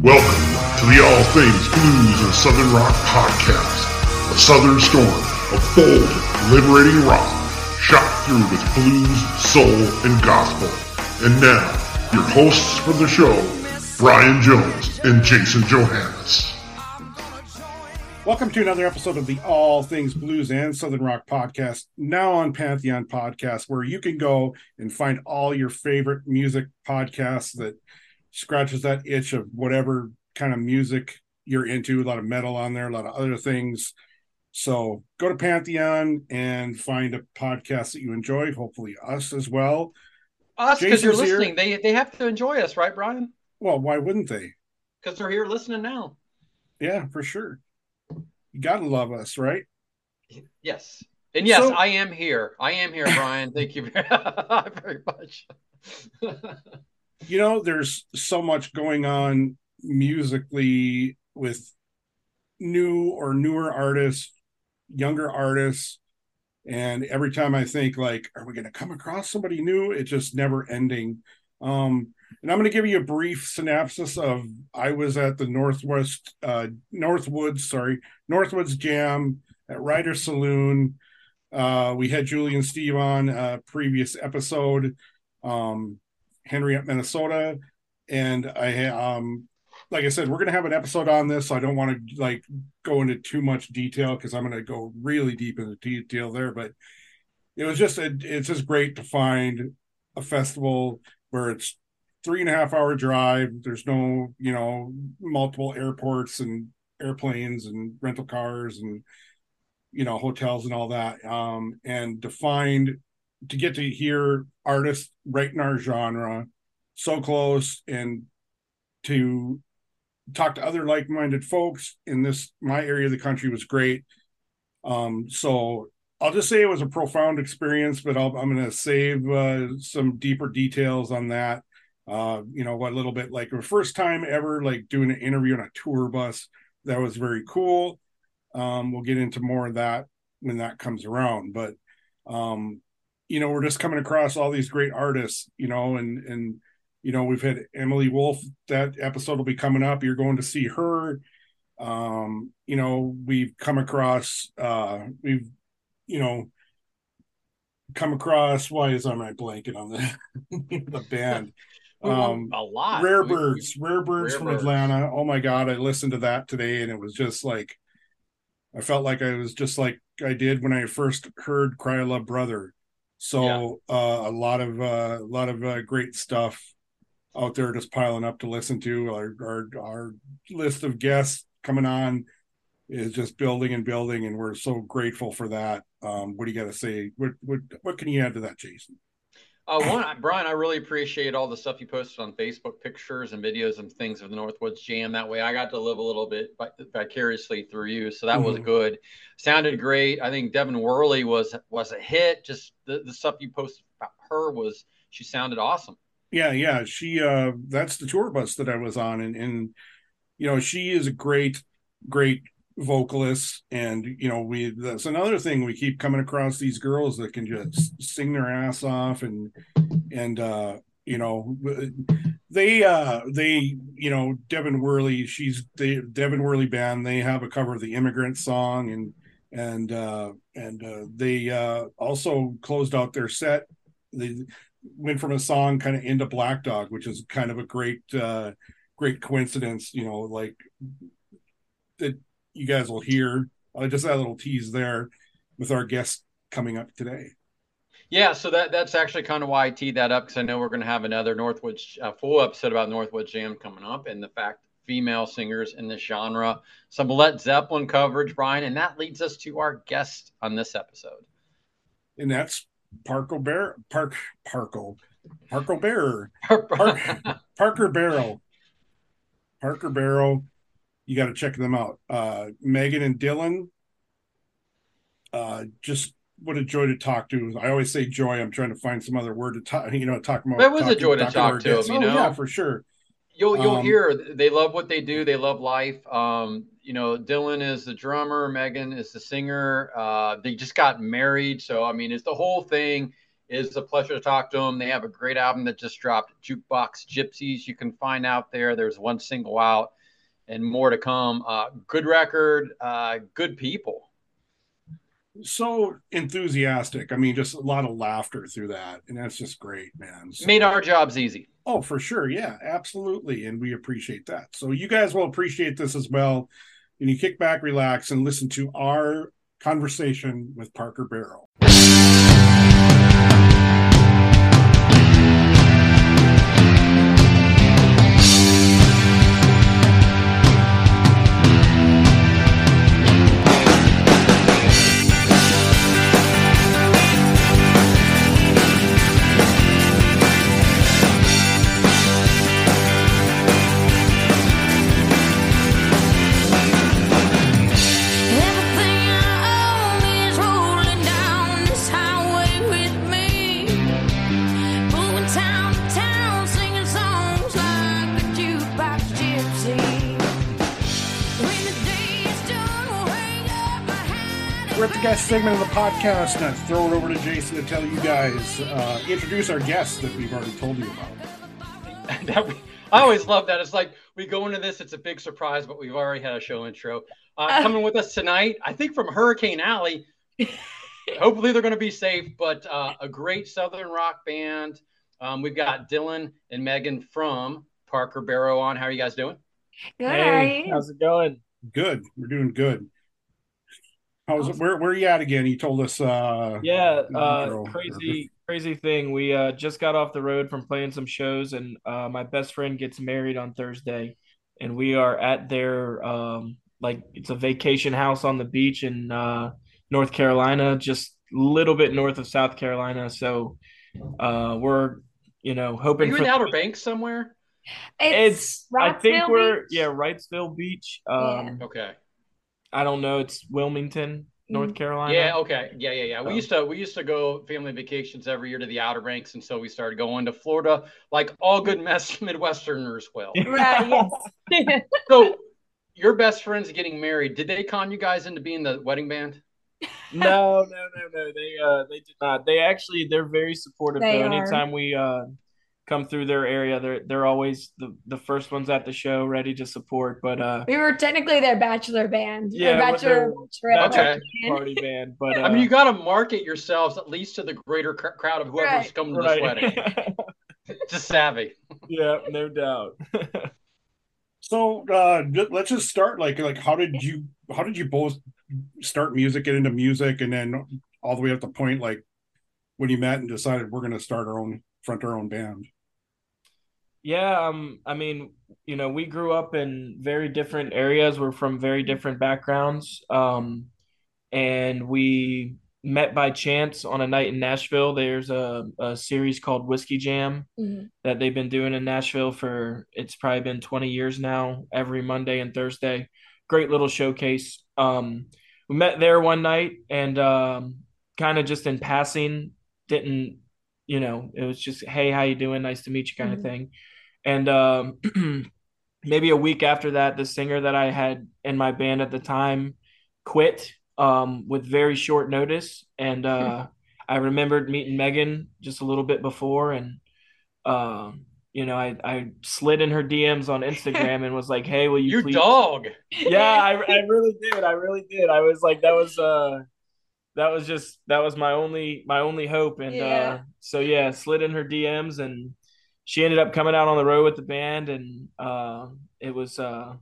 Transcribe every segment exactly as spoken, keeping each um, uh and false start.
Welcome to the All Things Blues and Southern Rock Podcast, a southern storm of bold, liberating rock, shot through with blues, soul, and gospel. And now, your hosts for the show, Brian Jones and Jason Johannes. Welcome to another episode of the All Things Blues and Southern Rock Podcast, now on Pantheon Podcast, where you can go and find all your favorite music podcasts that scratches that itch of whatever kind of music you're into. A lot of metal on there, a lot of other things. So go to Pantheon and find a podcast that you enjoy, hopefully us as well. Us, because you're listening. They they have to enjoy us, right, Brian? Well, why wouldn't they? Because they're here listening now. Yeah, for sure. You got to love us, right? Yes. And yes, so, I am here. I am here, Brian. Thank you very, very much. You know, there's so much going on musically with new or newer artists, younger artists. And every time I think, like, are we going to come across somebody new? It's just never ending. Um, and I'm going to give you a brief synopsis of, I was at the Northwest, uh, Northwoods, sorry, Northwoods Jam at Ryder Saloon. Uh, we had Julie and Steve on a previous episode, um, Henriette, Minnesota. And I, um, like I said, we're going to have an episode on this. So I don't want to like go into too much detail because I'm going to go really deep into detail there, but it was just, a, it's just great to find a festival where it's three and a half hour drive. There's no, you know, multiple airports and airplanes and rental cars and, you know, hotels and all that. Um, and to find, to get to hear artists right in our genre so close and to talk to other like-minded folks in this, my area of the country was great. Um, so I'll just say it was a profound experience, but I'll, I'm going to save uh, some deeper details on that. Uh, you know, a little bit like the first time ever, like doing an interview on a tour bus. That was very cool. Um, we'll get into more of that when that comes around, but um, you know, we're just coming across all these great artists, you know, and, and, you know, we've had Emily Wolf, that episode will be coming up. You're going to see her. Um, you know, we've come across, uh, we've, you know, come across, why is on my blanket on the, the band? Um, a lot. Rare Birds, Rare Birds from Atlanta. Oh my God. I listened to that today and it was just like, I felt like I was just like I did when I first heard Cry I Love Brother. So yeah. uh, a lot of, uh, a lot of uh, great stuff out there just piling up to listen to. Our, our our list of guests coming on is just building and building, and we're so grateful for that. Um, what do you got to say? What, what what can you add to that, Jason? Uh, one, Brian, I really appreciate all the stuff you posted on Facebook, pictures and videos and things of the Northwoods Jam. That way I got to live a little bit vicariously through you. So that mm-hmm. was good. Sounded great. I think Devin Worley was was a hit. Just the, the stuff you posted about her was, she sounded awesome. Yeah, yeah. She uh, that's the tour bus that I was on. And, and, you know, she is a great, great vocalist. And, you know, we that's another thing. We keep coming across these girls that can just sing their ass off. And, and uh, you know, they, uh, they, you know, Devin Worley, she's the Devin Worley band. They have a cover of the Immigrant Song. And, and, uh, and uh, they uh, also closed out their set. They went from a song kind of into Black Dog, which is kind of a great, uh, great coincidence, you know, like that you guys will hear. Uh, just that little tease there with our guest coming up today. Yeah, so that that's actually kind of why I teed that up, because I know we're going to have another Northwoods uh, full episode about Northwoods Jam coming up and the fact female singers in this genre, some Led Zeppelin coverage, Brian, and that leads us to our guest on this episode. And that's Parker Barrow, Park, Parker, Parker Barrow, Park, Parker Barrow, Parker Barrow. You got to check them out. Uh, Megan and Dylan. Uh, just what a joy to talk to. I always say joy. I'm trying to find some other word to talk. You know, talk more. That was a joy to talk to them. You know, yeah, for sure. You'll you'll um, hear they love what they do. They love life. Um, you know, Dylan is the drummer. Megan is the singer. Uh, they just got married. So, I mean, it's the whole thing. It is a pleasure to talk to them. They have a great album that just dropped, Jukebox Gypsies. You can find out there. There's one single out and more to come. Uh, good record, uh, good people. So enthusiastic. I mean, just a lot of laughter through that. And that's just great, man. So, made our jobs easy. Oh, for sure. Yeah, absolutely. And we appreciate that. So you guys will appreciate this as well. And you kick back, relax, and listen to our conversation with Parker Barrow. Segment of the podcast, and I throw it over to Jason to tell you guys, uh, introduce our guests that we've already told you about. I always love that. It's like we go into this, it's a big surprise, but we've already had a show intro. Uh, uh, coming with us tonight, I think from Hurricane Alley, hopefully they're going to be safe, but uh, a great Southern rock band. Um, we've got Dylan and Megan from Parker Barrow on. How are you guys doing? Good. Hey, how's it going? Good. We're doing good. How's it, where, where are you at again? You told us. Uh, yeah, uh, crazy, crazy thing. We uh, just got off the road from playing some shows, and uh, my best friend gets married on Thursday, and we are at their um, like it's a vacation house on the beach in uh, North Carolina, just a little bit north of South Carolina. So uh, we're you know hoping. Are you for in the Outer Banks somewhere? It's, it's I think we're beach. yeah Wrightsville Beach. Um, yeah. Okay. I don't know. It's Wilmington, North Carolina. Yeah. Okay. Yeah. Yeah. Yeah. We used to, we used to go family vacations every year to the Outer Banks. And so we started going to Florida, like all good mess Midwesterners will. Right. Yes. So your best friends getting married, did they con you guys into being the wedding band? No, no, no, no. They, uh, they did not. They actually, they're very supportive. They though. Are. Anytime we, uh, come through their area, they're they're always the, the first ones at the show, ready to support. But uh, we were technically their bachelor band, yeah, bachelor, their, bachelor band. Party band. But uh, I mean, you got to market yourselves at least to the greater cr- crowd of whoever's right. coming to right. this wedding. Just savvy, yeah, no doubt. So uh, let's just start. Like, like how did you how did you both start music, get into music, and then all the way up to the point like when you met and decided we're going to start our own. front our own band? Yeah, um, I mean, you know, we grew up in very different areas. We're from very different backgrounds. Um, and we met by chance on a night in Nashville. There's a, a series called Whiskey Jam mm-hmm. that they've been doing in Nashville for, it's probably been twenty years now, every Monday and Thursday. Great little showcase. Um, we met there one night and um, kind of just in passing, didn't, you know, it was just, hey, how you doing? Nice to meet you kind mm-hmm. of thing. And um, maybe a week after that, the singer that I had in my band at the time quit um, with very short notice. And uh, I remembered meeting Megan just a little bit before. And, um, you know, I, I slid in her D Ms on Instagram and was like, hey, will you Your please- dog. Yeah, I, I really did. I really did. I was like, that was... Uh, That was just that was my only my only hope, and yeah. Uh, so yeah, slid in her D Ms, and she ended up coming out on the road with the band, and uh, it was uh,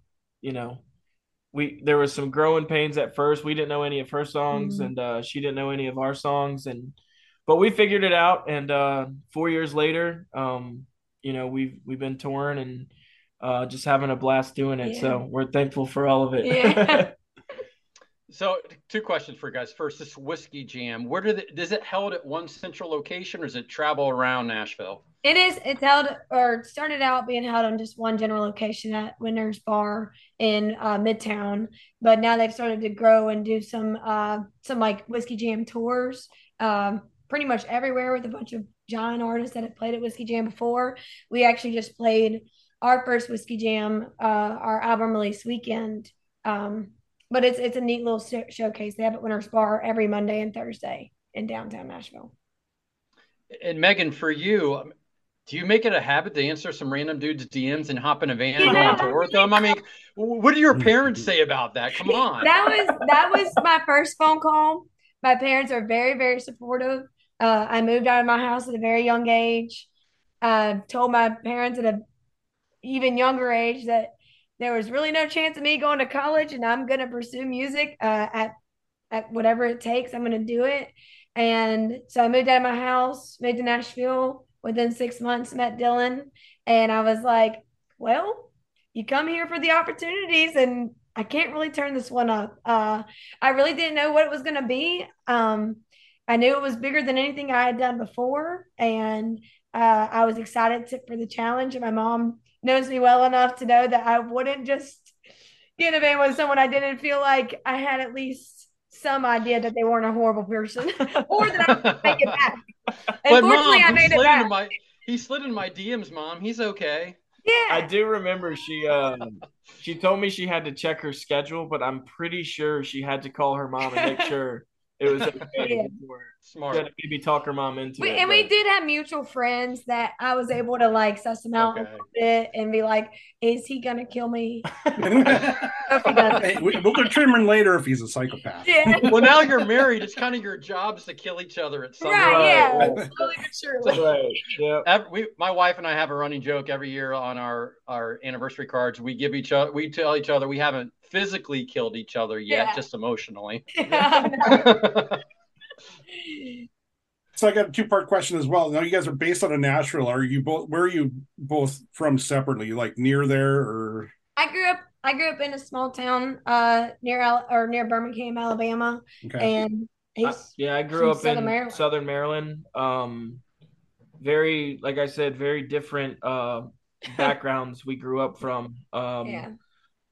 you know we there was some growing pains at first. We didn't know any of her songs, mm-hmm. and uh, she didn't know any of our songs, and but we figured it out. And uh, four years later, um, you know we've we've been touring and uh, just having a blast doing it. Yeah. So we're thankful for all of it. Yeah. So two questions for you guys. First, this Whiskey Jam, where did it, is it held at one central location or is it travel around Nashville? It is. It's held or started out being held on just one general location at Winter's Bar in uh, Midtown. But now they've started to grow and do some uh, some like Whiskey Jam tours um, pretty much everywhere with a bunch of giant artists that have played at Whiskey Jam before. We actually just played our first Whiskey Jam, uh, our album release weekend. Um But it's it's a neat little showcase. They have it at Winter's Bar every Monday and Thursday in downtown Nashville. And Megan, for you, do you make it a habit to answer some random dude's D Ms and hop in a van and go on tour with them? I mean, what do your parents say about that? Come on. That was that was my first phone call. My parents are very, very supportive. Uh, I moved out of my house at a very young age. I told my parents at an even younger age that there was really no chance of me going to college, and I'm going to pursue music uh, at, at whatever it takes. I'm going to do it. And so I moved out of my house, moved to Nashville. Within six months, met Dylan. And I was like, well, you come here for the opportunities, and I can't really turn this one up. Uh, I really didn't know what it was going to be. Um, I knew it was bigger than anything I had done before. And uh, I was excited to, for the challenge. And my mom knows me well enough to know that I wouldn't just get in a van with someone I didn't feel like I had at least some idea that they weren't a horrible person or that I could make it back. Unfortunately, I made it back. My, he slid in my D Ms, Mom. He's okay. Yeah. I do remember she uh, she told me she had to check her schedule, but I'm pretty sure she had to call her mom and make sure it was okay. Yeah. Smart. She had to maybe talk her mom into we, it. And but. we did have mutual friends that I was able to like suss them out okay. a little bit and be like, is he going to kill me? We're going to trim him later if he's a psychopath. Yeah. Well, now you're married. It's kind of your job is to kill each other at some right, point. Yeah. Slowly but surely. Right. Yep. Every, we, my wife and I have a running joke every year on our, our anniversary cards. We give each other, we tell each other we haven't physically killed each other yet, yeah. just emotionally. Yeah, so I got a two-part question as well. Now you guys are based out of Nashville. Are you both? Where are you both from separately? Like near there, or I grew up. I grew up in a small town uh, near Al- or near Birmingham, Alabama. Okay. And I, yeah, I grew up Southern in Maryland. Southern Maryland. Um, very, like I said, very different uh, backgrounds we grew up from. Um, yeah.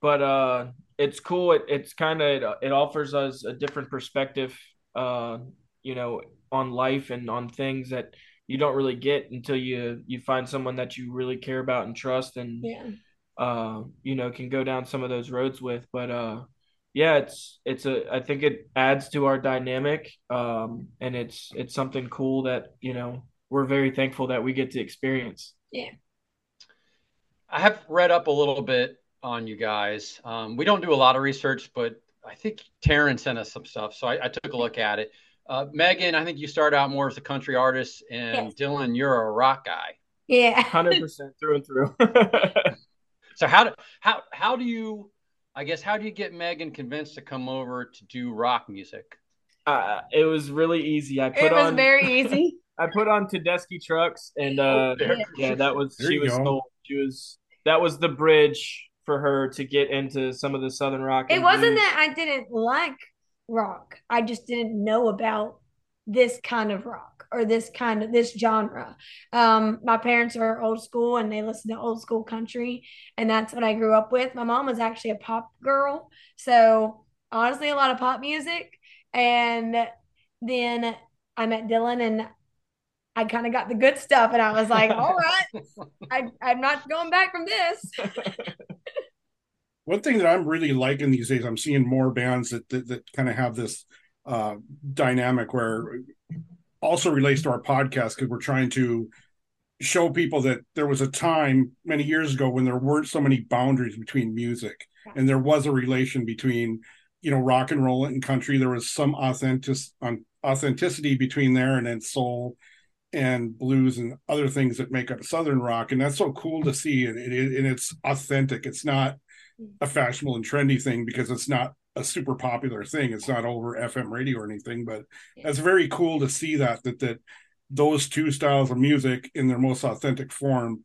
But uh, it's cool. It, it's kind of it, it offers us a different perspective. Uh, you know, on life and on things that you don't really get until you you find someone that you really care about and trust, and yeah. uh, you know, can go down some of those roads with. But uh, yeah, it's it's a I think it adds to our dynamic, um, and it's it's something cool that you know we're very thankful that we get to experience. Yeah, I have read up a little bit on you guys. Um, we don't do a lot of research, but I think Taryn sent us some stuff, so I, I took a look at it. Uh, Megan, I think you started out more as a country artist, and yes. Dylan, you're a rock guy. Yeah, one hundred percent through and through. So how do how how do you, I guess, how do you get Megan convinced to come over to do rock music? Uh, it was really easy. I put it was on, very easy. I put on Tedeschi Trucks, and uh, yeah. yeah, that was there she was sold. She was that was the bridge for her to get into some of the Southern rock. It wasn't blues. That I didn't like rock. I just didn't know about this kind of rock or this kind of this genre. Um, my parents are old school and they listen to old school country. And that's what I grew up with. My mom was actually a pop girl. So honestly, a lot of pop music. And then I met Dylan and I kind of got the good stuff. And I was like, all right, I, I'm not going back from this. One thing that I'm really liking these days, I'm seeing more bands that that, that kind of have this uh, dynamic where also relates to our podcast because we're trying to show people that there was a time many years ago when there weren't so many boundaries between music and there was a relation between, you know, rock and roll and country. There was some authentic authenticity between there and then soul and blues and other things that make up Southern rock. And that's so cool to see. And, it, and it's authentic. It's not a fashionable and trendy thing because it's not a super popular thing. It's not over F M radio or anything, but yeah. That's very cool to see that, that, that those two styles of music in their most authentic form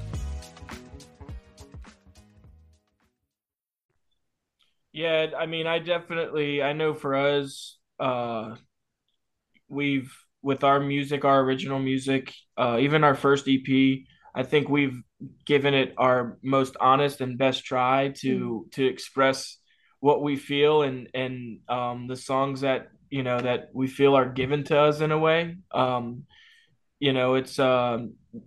Yeah, I mean, I definitely, I know for us, uh, we've, with our music, our original music, uh, even our first E P, I think we've given it our most honest and best try to, mm. to express what we feel and, and um, the songs that, you know, that we feel are given to us in a way. Um, you know, it's, uh,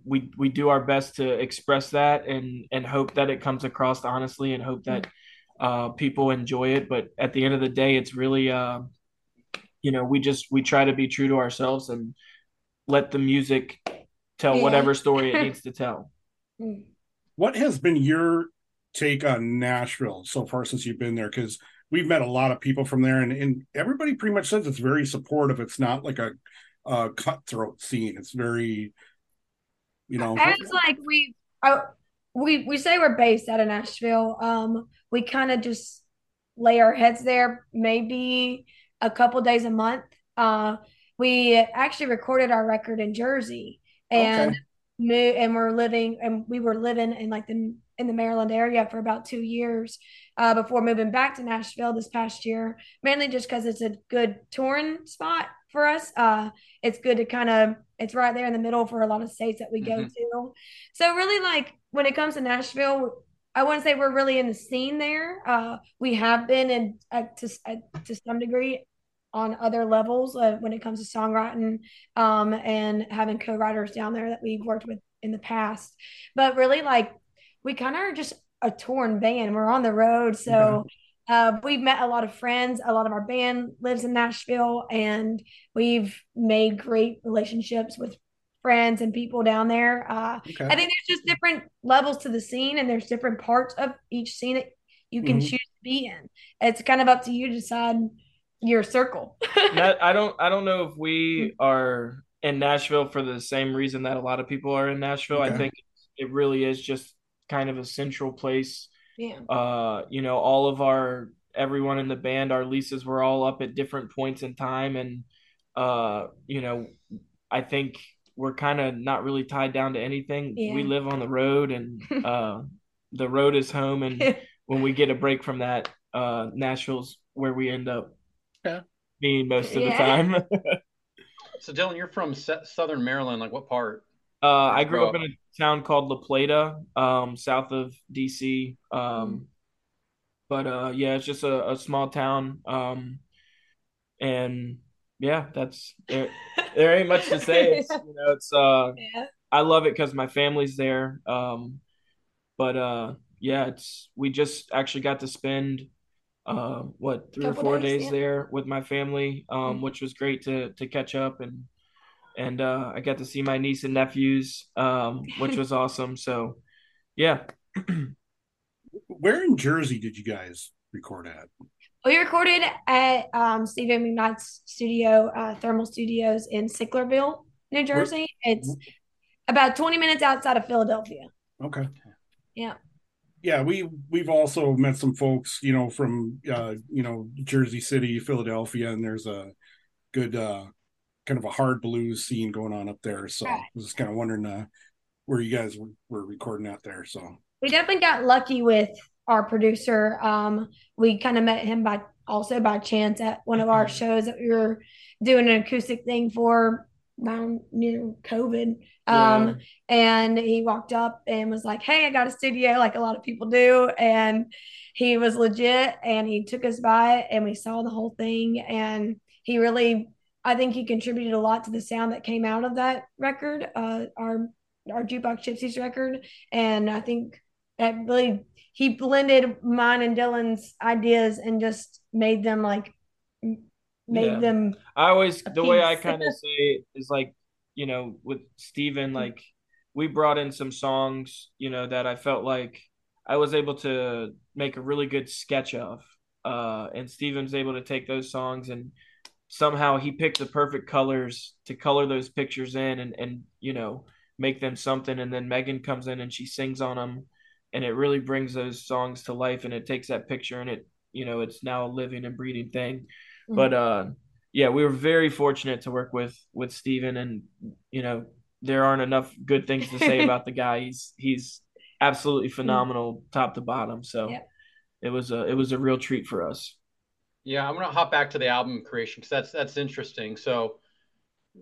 we, we do our best to express that and, and hope that it comes across honestly and hope that, mm. uh people enjoy it. But at the end of the day, it's really uh you know we just we try to be true to ourselves and let the music tell yeah. whatever story it needs to tell. What has been your take on Nashville so far since you've been there? Because we've met a lot of people from there, and, and everybody pretty much says it's very supportive. It's not like a, a cutthroat scene. It's very, you know, it's like we I, we we say we're based out of Nashville. Um, we kind of just lay our heads there maybe a couple days a month. Uh, we actually recorded our record in Jersey and okay. moved, and we're living and we were living in like the in the Maryland area for about two years uh, before moving back to Nashville this past year, mainly just because it's a good touring spot for us. Uh, it's good to kind of, it's right there in the middle for a lot of states that we mm-hmm. go to. So really, like, when it comes to Nashville, I wouldn't say we're really in the scene there. Uh, we have been in uh, to, uh, to some degree on other levels uh, when it comes to songwriting um, and having co-writers down there that we've worked with in the past. But really, like, we kind of are just a touring band. We're on the road. So uh, we've met a lot of friends. A lot of our band lives in Nashville, and we've made great relationships with friends and people down there. Uh, okay. I think there's just different levels to the scene, and there's different parts of each scene that you can mm-hmm. choose to be in. It's kind of up to you to decide your circle. Not, I don't, I don't know if we are in Nashville for the same reason that a lot of people are in Nashville. Okay. I think it really is just kind of a central place. Yeah. Uh, you know, all of our, everyone in the band, our leases were all up at different points in time. And, uh, you know, I think we're kind of not really tied down to anything. Yeah. We live on the road, and uh, the road is home. And when we get a break from that, uh, Nashville's where we end up yeah. being most of yeah. the time. So Dylan, you're from se- Southern Maryland. Like, what part? Uh, I grew up in a town called La Plata, um, south of D C. Um, mm-hmm. But uh, yeah, it's just a, a small town. Um, and yeah, that's it. There ain't much to say. It's, you know, it's uh, yeah. I love it because my family's there. Um, but uh, yeah, it's we just actually got to spend uh, what three Couple or four days, days yeah. there with my family, um, mm-hmm. which was great to to catch up and and uh, I got to see my niece and nephews, um, which was awesome. So, yeah. Where in Jersey did you guys record at? We recorded at um, Stephen McKnight's studio, uh, Thermal Studios in Sicklerville, New Jersey. It's about twenty minutes outside of Philadelphia. Okay. Yeah. Yeah, we, we've also met some folks, you know, from, uh, you know, Jersey City, Philadelphia, and there's a good uh, kind of a hard blues scene going on up there. So right. I was just kind of wondering uh, where you guys were recording out there. So we definitely got lucky with our producer. Um, we kind of met him by also by chance at one of our shows that we were doing an acoustic thing for around near COVID. Um, yeah. And he walked up and was like, hey, I got a studio, like a lot of people do. And he was legit, and he took us by it, and we saw the whole thing. And he really, I think he contributed a lot to the sound that came out of that record, uh, our our Jukebox Gypsies record. And I think that really, he blended mine and Dylan's ideas and just made them like, made yeah. them. I always, the piece. way I kind of say it is like, you know, with Steven, like we brought in some songs, you know, that I felt like I was able to make a really good sketch of. Uh, and Steven's able to take those songs and somehow he picked the perfect colors to color those pictures in and, and, you know, make them something. And then Megan comes in and she sings on them, and it really brings those songs to life, and it takes that picture and it, you know, it's now a living and breathing thing. Mm-hmm. But uh, yeah, we were very fortunate to work with, with Steven, and, you know, there aren't enough good things to say about the guy. He's, he's absolutely phenomenal, mm-hmm. top to bottom. So yeah. it was a, it was a real treat for us. Yeah. I'm going to hop back to the album creation, 'cause that's, that's interesting. So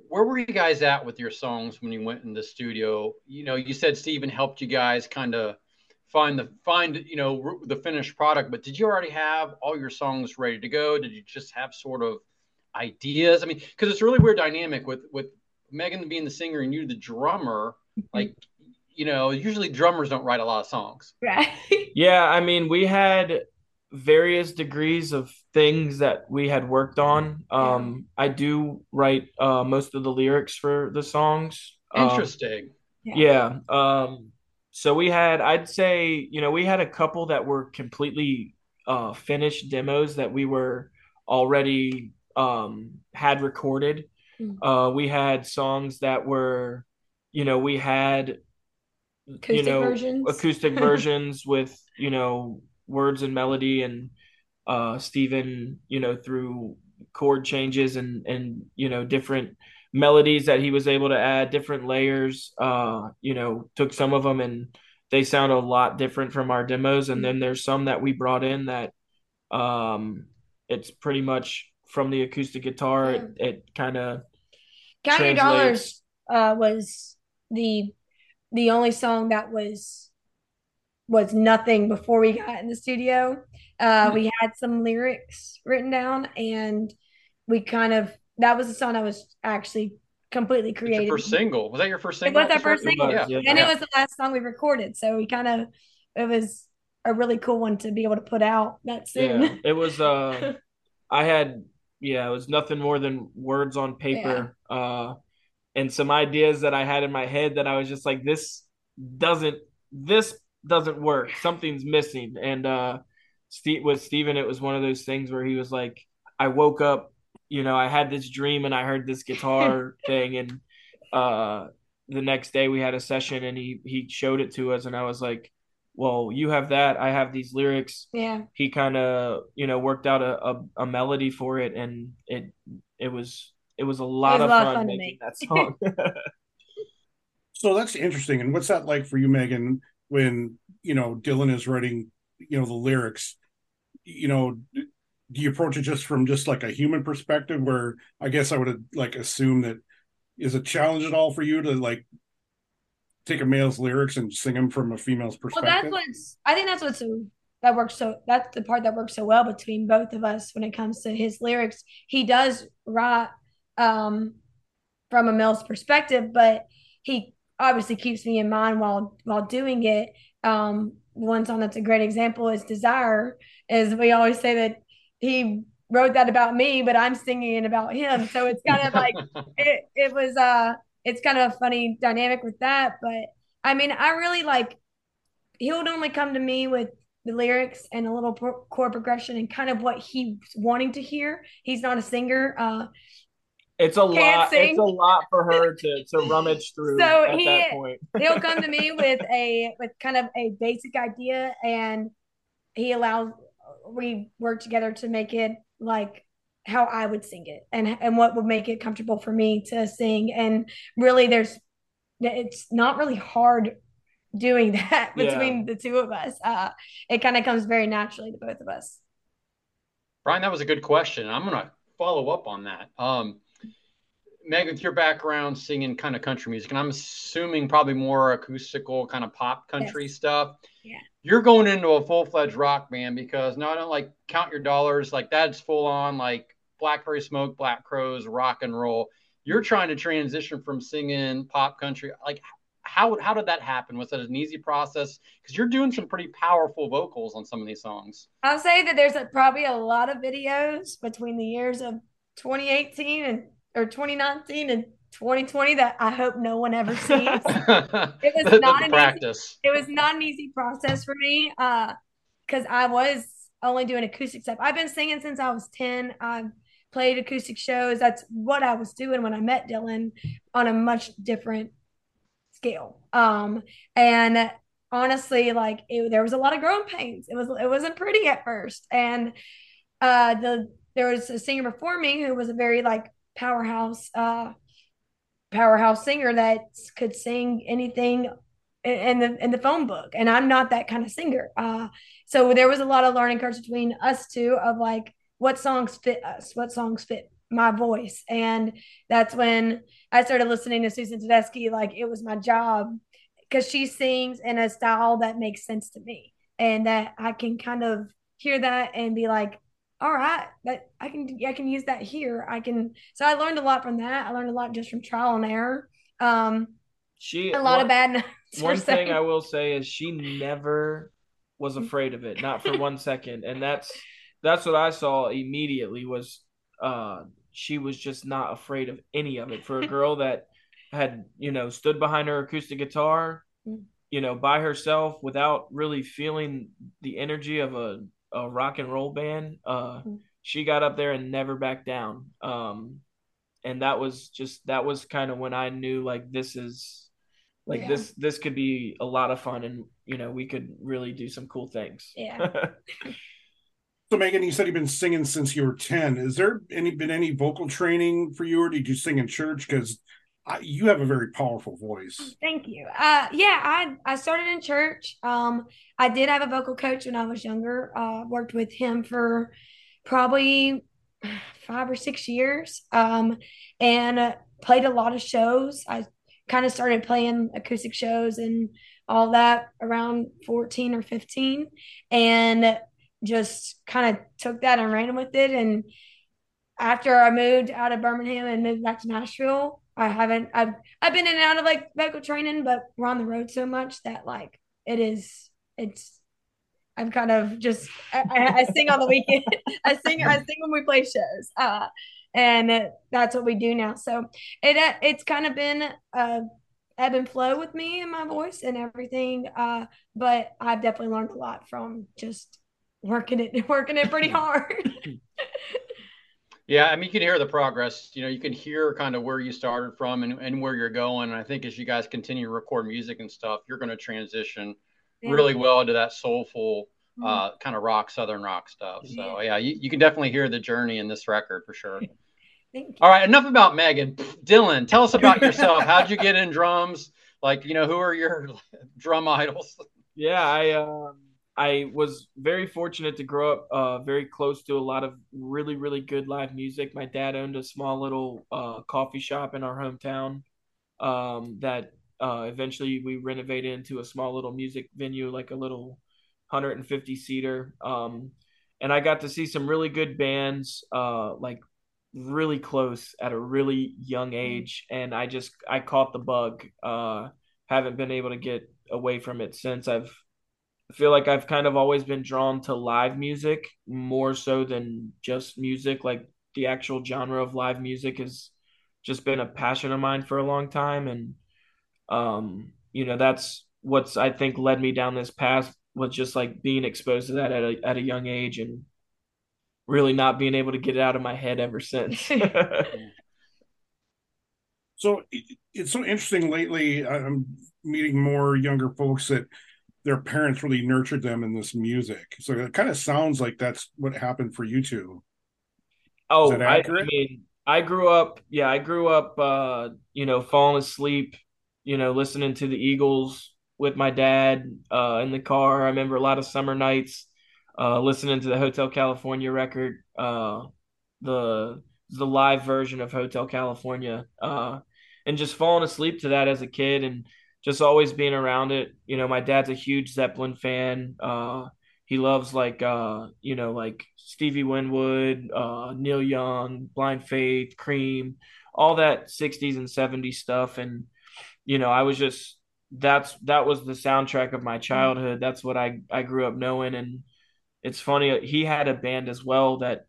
where were you guys at with your songs when you went in the studio? You know, you said Steven helped you guys kind of find the, find, you know, the finished product, but did you already have all your songs ready to go? Did you just have sort of ideas? I mean, 'cause it's a really weird dynamic with, with Megan being the singer and you the drummer, like, you know, usually drummers don't write a lot of songs. Right. Yeah. I mean, we had various degrees of things that we had worked on. Um, I do write uh, most of the lyrics for the songs. Interesting. Um, yeah. yeah. Um, So we had, I'd say, you know, we had a couple that were completely uh, finished demos that we were already um, had recorded. Mm-hmm. Uh, we had songs that were, you know, we had, acoustic you know, versions. acoustic versions with, you know, words and melody, and uh, Steven, you know, through chord changes and, and, you know, different melodies that he was able to add, different layers, uh, you know, took some of them and they sound a lot different from our demos. And then there's some that we brought in that um, it's pretty much from the acoustic guitar. It, it kind of County Dollars uh, was the, the only song that was, was nothing before we got in the studio. Uh, we had some lyrics written down, and we kind of, that was the song I was actually completely created. Your first single. Was that your first single? It was our first single. Yeah. Yeah. And it was the last song we recorded. So we kind of, it was a really cool one to be able to put out that soon. Yeah. It was, uh, I had, yeah, it was nothing more than words on paper, yeah. uh, and some ideas that I had in my head that I was just like, this doesn't, this doesn't work. Something's missing. And uh, Steve, with Steven, it was one of those things where he was like, I woke up, you know, I had this dream and I heard this guitar thing, and uh, the next day we had a session and he, he showed it to us, and I was like, well, you have that. I have these lyrics. Yeah. He kind of, you know, worked out a, a, a melody for it. And it, it was, it was a lot, was of, a lot fun of fun making that song. So that's interesting. And what's that like for you, Megan, when, you know, Dylan is writing, you know, the lyrics, you know, do you approach it just from just like a human perspective, where I guess I would like assume that is a challenge at all for you to like take a male's lyrics and sing them from a female's perspective? Well, that's what's, I think that's what's that works. So that's the part that works so well between both of us when it comes to his lyrics. He does write um, from a male's perspective, but he obviously keeps me in mind while, while doing it. Um, one song that's a great example is Desire, is we always say that, he wrote that about me, but I'm singing it about him. So it's kind of like, it, it was, uh, it's kind of a funny dynamic with that. But I mean, I really like, he would only come to me with the lyrics and a little pro- chord progression and kind of what he's wanting to hear. He's not a singer. Uh, it's a lot, sing. It's a lot for her to, to rummage through. So at he, that point. He'll come to me with a, with kind of a basic idea, and he allows, we work together to make it like how I would sing it, and and what would make it comfortable for me to sing. And really there's, it's not really hard doing that between yeah. the two of us. Uh, it kind of comes very naturally to both of us. Brian, that was a good question. I'm going to follow up on that. Um, Meg, with your background singing kind of country music, and I'm assuming probably more acoustical kind of pop country yes. stuff. Yeah. You're going into a full-fledged rock band, because now I don't like Count Your Dollars. Like, that's full on like Blackberry Smoke, Black Crowes, rock and roll. You're trying to transition from singing pop country. Like, how, how did that happen? Was that an easy process? Because you're doing some pretty powerful vocals on some of these songs. I'll say that there's a, probably a lot of videos between the years of twenty eighteen and or twenty nineteen and twenty twenty that I hope no one ever sees. It was not an practice. Easy, it was not an easy process for me, because uh, I was only doing acoustic stuff. I've been singing since I was ten. I've played acoustic shows. That's what I was doing when I met Dylan, on a much different scale. Um, and honestly, like it, there was a lot of growing pains. It was it wasn't pretty at first, and uh, the there was a singer before me who was a very like powerhouse uh powerhouse singer that could sing anything in the in the phone book, and I'm not that kind of singer, uh so there was a lot of learning curves between us two of like what songs fit us, what songs fit my voice. And that's when I started listening to Susan Tedeschi. Like, it was my job, because she sings in a style that makes sense to me, and that I can kind of hear that and be like, all right, that I can, I can use that here. I can, so I learned a lot from that. I learned a lot just from trial and error. Um, she, a lot one, of bad notes. One thing I will say is she never was afraid of it. Not for one second. And that's, that's what I saw immediately was, uh, she was just not afraid of any of it for a girl that had, you know, stood behind her acoustic guitar, you know, by herself without really feeling the energy of a, a rock and roll band. Uh, mm-hmm. She got up there and never backed down. Um, and that was just, that was kind of when I knew like, this is like, yeah. this, this could be a lot of fun, and, you know, we could really do some cool things. Yeah. So Megan, you said you've been singing since you were ten. Is there any, been any vocal training for you, or did you sing in church? 'Cause I, you have a very powerful voice. Thank you. Uh, yeah, I, I started in church. Um, I did have a vocal coach when I was younger. Uh, worked with him for probably five or six years, um, and uh, played a lot of shows. I kind of started playing acoustic shows and all that around fourteen or fifteen, and just kind of took that and ran with it. And after I moved out of Birmingham and moved back to Nashville, I haven't, I've, I've been in and out of like vocal training, but we're on the road so much that like, it is, it's, I'm kind of just, I, I, I sing on the weekend. I sing, I sing when we play shows. Uh, and it, that's what we do now. So it, it's kind of been uh, ebb and flow with me and my voice and everything. Uh, but I've definitely learned a lot from just working it, working it pretty hard. Yeah, I mean, you can hear the progress. You know, you can hear kind of where you started from and, and where you're going. And I think as you guys continue to record music and stuff, you're going to transition yeah. really well into that soulful mm-hmm. uh, kind of rock, Southern rock stuff. So, yeah, yeah you, you can definitely hear the journey in this record for sure. Thank you. All right, enough about Megan. Dylan, tell us about yourself. How'd you get in drums? Like, you know, who are your drum idols? Yeah, I... Um... I was very fortunate to grow up uh, very close to a lot of really, really good live music. My dad owned a small little uh, coffee shop in our hometown um, that uh, eventually we renovated into a small little music venue, like a little one hundred fifty seater. Um, and I got to see some really good bands, uh, like really close at a really young age. And I just, I caught the bug. Uh, haven't been able to get away from it since. I've, I feel like I've kind of always been drawn to live music more so than just music. Like the actual genre of live music has just been a passion of mine for a long time. And, um, you know, that's what's, I think, led me down this path, was just like being exposed to that at a, at a young age and really not being able to get it out of my head ever since. So it's so interesting lately. I'm meeting more younger folks that their parents really nurtured them in this music. So it kind of sounds like that's what happened for you two. Oh, I, I mean, I grew up, yeah, I grew up, uh, you know, falling asleep, you know, listening to the Eagles with my dad uh, in the car. I remember a lot of summer nights uh, listening to the Hotel California record, uh, the the live version of Hotel California, uh, and just falling asleep to that as a kid and just always being around it. You know, my dad's a huge Zeppelin fan. Uh, he loves like, uh, you know, like Stevie Winwood, uh, Neil Young, Blind Faith, Cream, all that sixties and seventies stuff. And, you know, I was just, that's, that was the soundtrack of my childhood. That's what I, I grew up knowing. And it's funny, he had a band as well that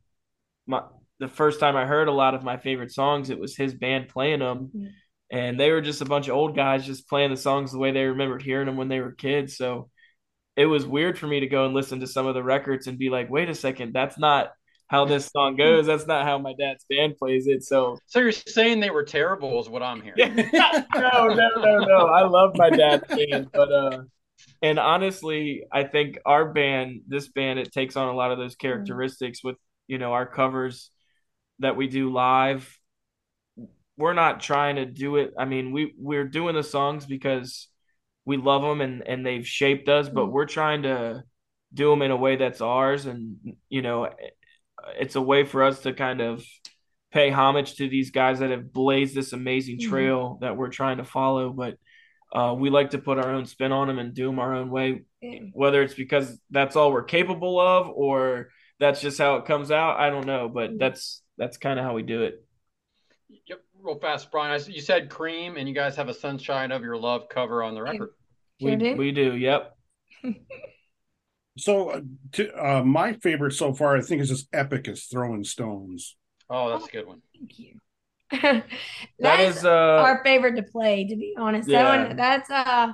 my, the first time I heard a lot of my favorite songs, it was his band playing them. Yeah. And they were just a bunch of old guys just playing the songs the way they remembered hearing them when they were kids. So it was weird for me to go and listen to some of the records and be like, wait a second, that's not how this song goes. That's not how my dad's band plays it. So so you're saying they were terrible is what I'm hearing. no, no, no, no. I love my dad's band. But, uh, and honestly, I think our band, this band, it takes on a lot of those characteristics with, you know, our covers that we do live. We're not trying to do it. I mean, we, we're doing the songs because we love them and, and they've shaped us, but we're trying to do them in a way that's ours. And, you know, it's a way for us to kind of pay homage to these guys that have blazed this amazing trail mm-hmm. that we're trying to follow. But uh, we like to put our own spin on them and do them our own way, whether it's because that's all we're capable of or that's just how it comes out. I don't know, but that's, that's kind of how we do it. Yep. Real fast, Brian, you said Cream, and you guys have a Sunshine of Your Love cover on the record. We, we do, yep. So to, uh, my favorite so far, I think, is this epic is Throwing Stones. Oh, that's a good one. Thank you. that, that is, is uh, our favorite to play, to be honest. Yeah. That one, that's, uh,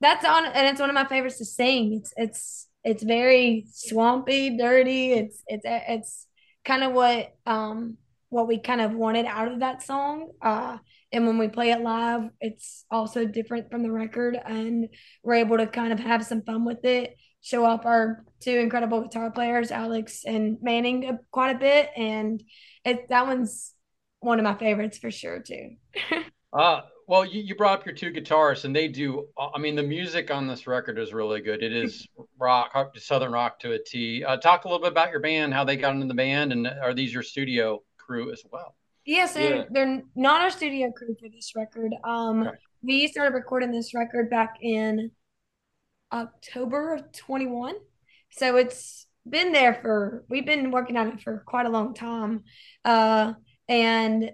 that's on, and it's one of my favorites to sing. It's it's it's very swampy, dirty. It's it's it's kind of what um. what we kind of wanted out of that song. Uh, and when we play it live, it's also different from the record, and we're able to kind of have some fun with it, show off our two incredible guitar players, Alex and Manning, quite a bit. And it, that one's one of my favorites for sure too. uh, well, you, you brought up your two guitarists, and they do, I mean, the music on this record is really good. It is rock, Southern rock to a T. Uh, talk a little bit about your band, how they got into the band, and are these your studio crew as well? Yes, yeah, so yeah. They're not our studio crew for this record. Um, okay. We started recording this record back in October of twenty-one. So it's been there for, we've been working on it for quite a long time. Uh, and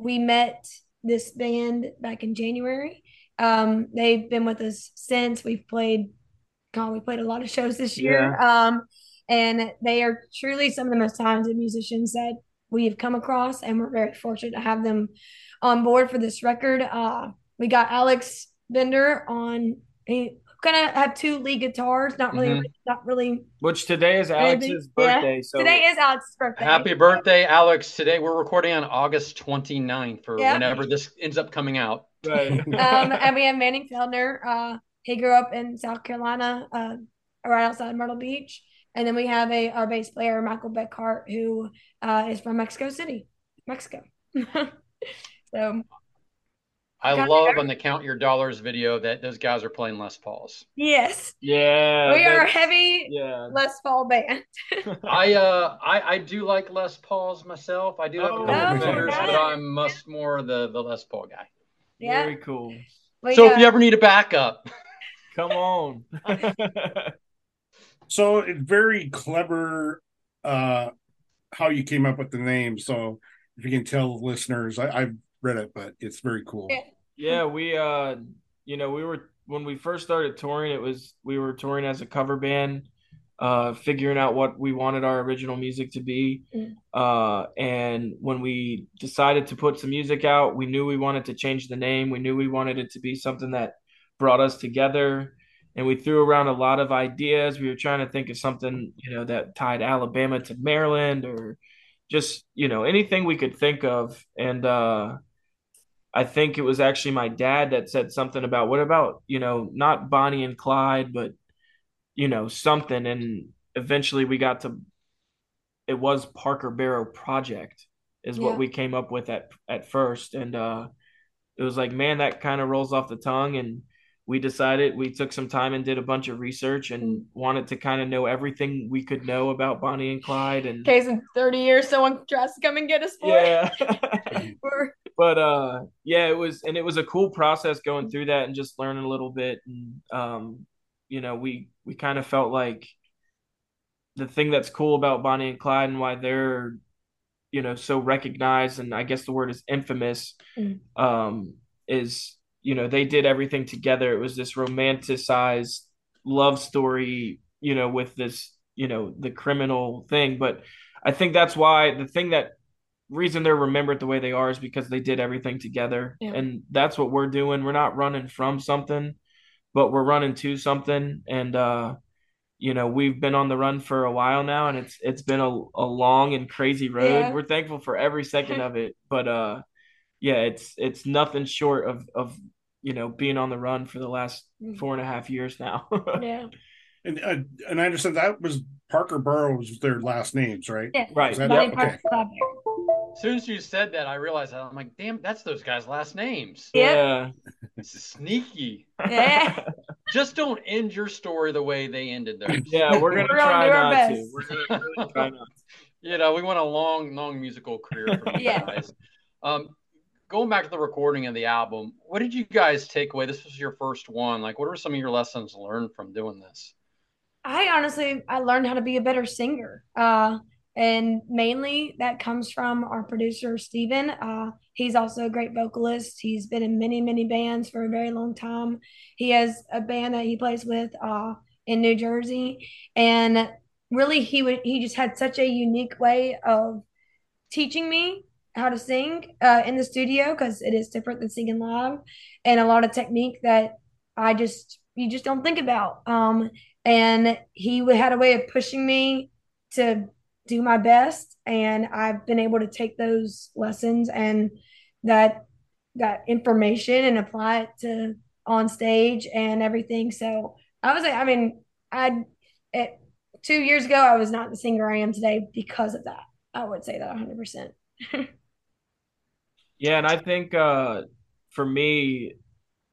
we met this band back in January. Um, they've been with us since. We've played, God, we played a lot of shows this year. Yeah. Um, and they are truly some of the most talented musicians that we have come across, and we're very fortunate to have them on board for this record. Uh, we got Alex Bender on. He kind of have two lead guitars, not really, mm-hmm. not really. Which today is Alex's birthday. Yeah. So today is Alex's birthday. Happy birthday, Alex! Today we're recording on August twenty-ninth for yeah. whenever this ends up coming out. Right. um, and we have Manning Feldner. Uh, he grew up in South Carolina, uh, right outside Myrtle Beach. And then we have a our bass player, Michael Beckhart, who uh, is from Mexico City, Mexico. So I love on the Count Your Dollars video that those guys are playing Les Pauls. Yes. Yeah. We are a heavy yeah. Les Paul band. I uh I, I do like Les Pauls myself. I do like oh, the Fenders, oh, but I'm much more the, the Les Paul guy. Yeah. Very cool. We, so uh, if you ever need a backup. Come on. So it's very clever uh, how you came up with the name. So if you can tell the listeners, I, I've read it, but it's very cool. Yeah, we, uh, you know, we were, when we first started touring, it was, we were touring as a cover band, uh, figuring out what we wanted our original music to be. Mm. Uh, and when we decided to put some music out, we knew we wanted to change the name. We knew we wanted it to be something that brought us together. And we threw around a lot of ideas. We were trying to think of something, you know, that tied Alabama to Maryland, or just, you know, anything we could think of. And uh, I think it was actually my dad that said something about, what about, you know, not Bonnie and Clyde, but, you know, something. And eventually we got to, it was Parker Barrow Project is yeah. what we came up with at, at first. And uh, it was like, man, that kind of rolls off the tongue. And we decided, we took some time and did a bunch of research and wanted to kind of know everything we could know about Bonnie and Clyde. And in case in thirty years someone tries to come and get us for yeah. it. But uh, yeah, it was, and it was a cool process going through that and just learning a little bit. And um, you know, we we kind of felt like the thing that's cool about Bonnie and Clyde and why they're, you know, so recognized, and I guess the word is infamous, mm. um, is, you know, they did everything together. It was this romanticized love story, you know, with this, you know, the criminal thing. But I think that's why the thing that reason they're remembered the way they are is because they did everything together. Yeah. And that's what we're doing. We're not running from something, but we're running to something. And, uh, you know, we've been on the run for a while now, and it's, it's been a, a long and crazy road. Yeah. We're thankful for every second of it, but, uh, yeah, it's, it's nothing short of, of, you know, being on the run for the last four and a half years now. Yeah. And uh, and I understand that was Parker Barrow was their last names, right? Yeah. Right. That, yep. Okay. As soon as you said that, I realized that. I'm like, damn, that's those guys' last names. Yeah. Sneaky. Yeah. Just don't end your story the way they ended theirs. Yeah, we're going to try not to. We're going to really try not to. You know, we want a long, long musical career from you yeah. guys. Um, Going back to the recording of the album, what did you guys take away? This was your first one. Like, what were some of your lessons learned from doing this? I honestly, I learned how to be a better singer. Uh, and mainly that comes from our producer, Steven. Uh, he's also a great vocalist. He's been in many, many bands for a very long time. He has a band that he plays with uh, in New Jersey. And really, he would, he just had such a unique way of teaching me how to sing uh, in the studio, because it is different than singing live, and a lot of technique that I just, you just don't think about. Um, and he had a way of pushing me to do my best. And I've been able to take those lessons and that, that information and apply it to on stage and everything. So I was like, I mean, I, it, two years ago, I was not the singer I am today because of that. I would say that a hundred percent. Yeah, and I think uh, for me,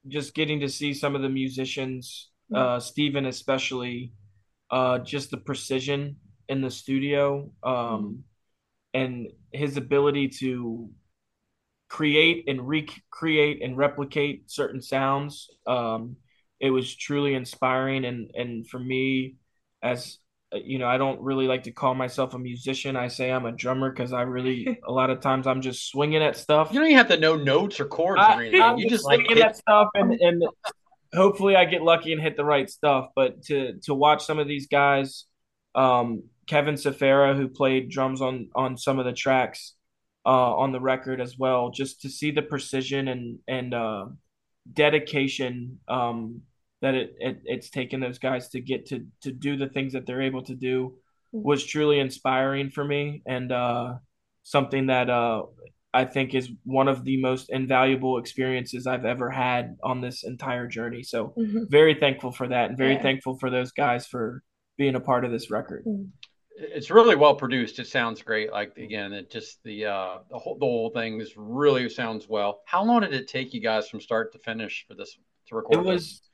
just getting to see some of the musicians, uh, Steven especially, uh, just the precision in the studio, um, and his ability to create and recreate and replicate certain sounds, um, it was truly inspiring. And, and for me, as you know, I don't really like to call myself a musician. I say I'm a drummer because I really, a lot of times I'm just swinging at stuff. You don't even have to know notes or chords I, or anything. I'm you just, just like swinging at stuff, and, and hopefully I get lucky and hit the right stuff. But to to watch some of these guys, um, Kevin Safera, who played drums on, on some of the tracks uh, on the record as well, just to see the precision and, and uh, dedication um that it, it it's taken those guys to get to to do the things that they're able to do was truly inspiring for me, and uh, something that uh, I think is one of the most invaluable experiences I've ever had on this entire journey. So mm-hmm. very thankful for that, and very yeah. thankful for those guys for being a part of this record. It's really well produced. It sounds great. Like, again, it just the uh, the whole the whole thing is really sounds well. How long did it take you guys from start to finish for this to record? It was. This?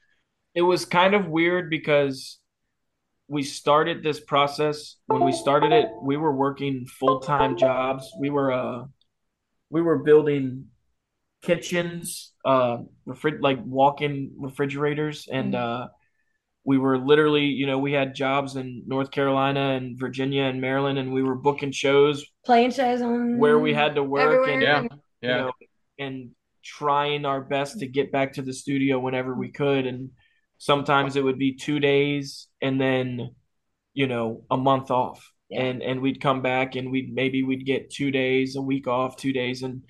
It was kind of weird because we started this process. When we started it, we were working full-time jobs. We were uh, we were building kitchens, uh, refri- like walk-in refrigerators, and uh, we were literally, you know, we had jobs in North Carolina and Virginia and Maryland, and we were booking shows, playing shows on where we had to work, everywhere. and yeah, yeah, you know, and trying our best to get back to the studio whenever we could, and sometimes it would be two days and then, you know, a month off, yeah. and, and we'd come back and we'd, maybe we'd get two days, a week off, two days. And,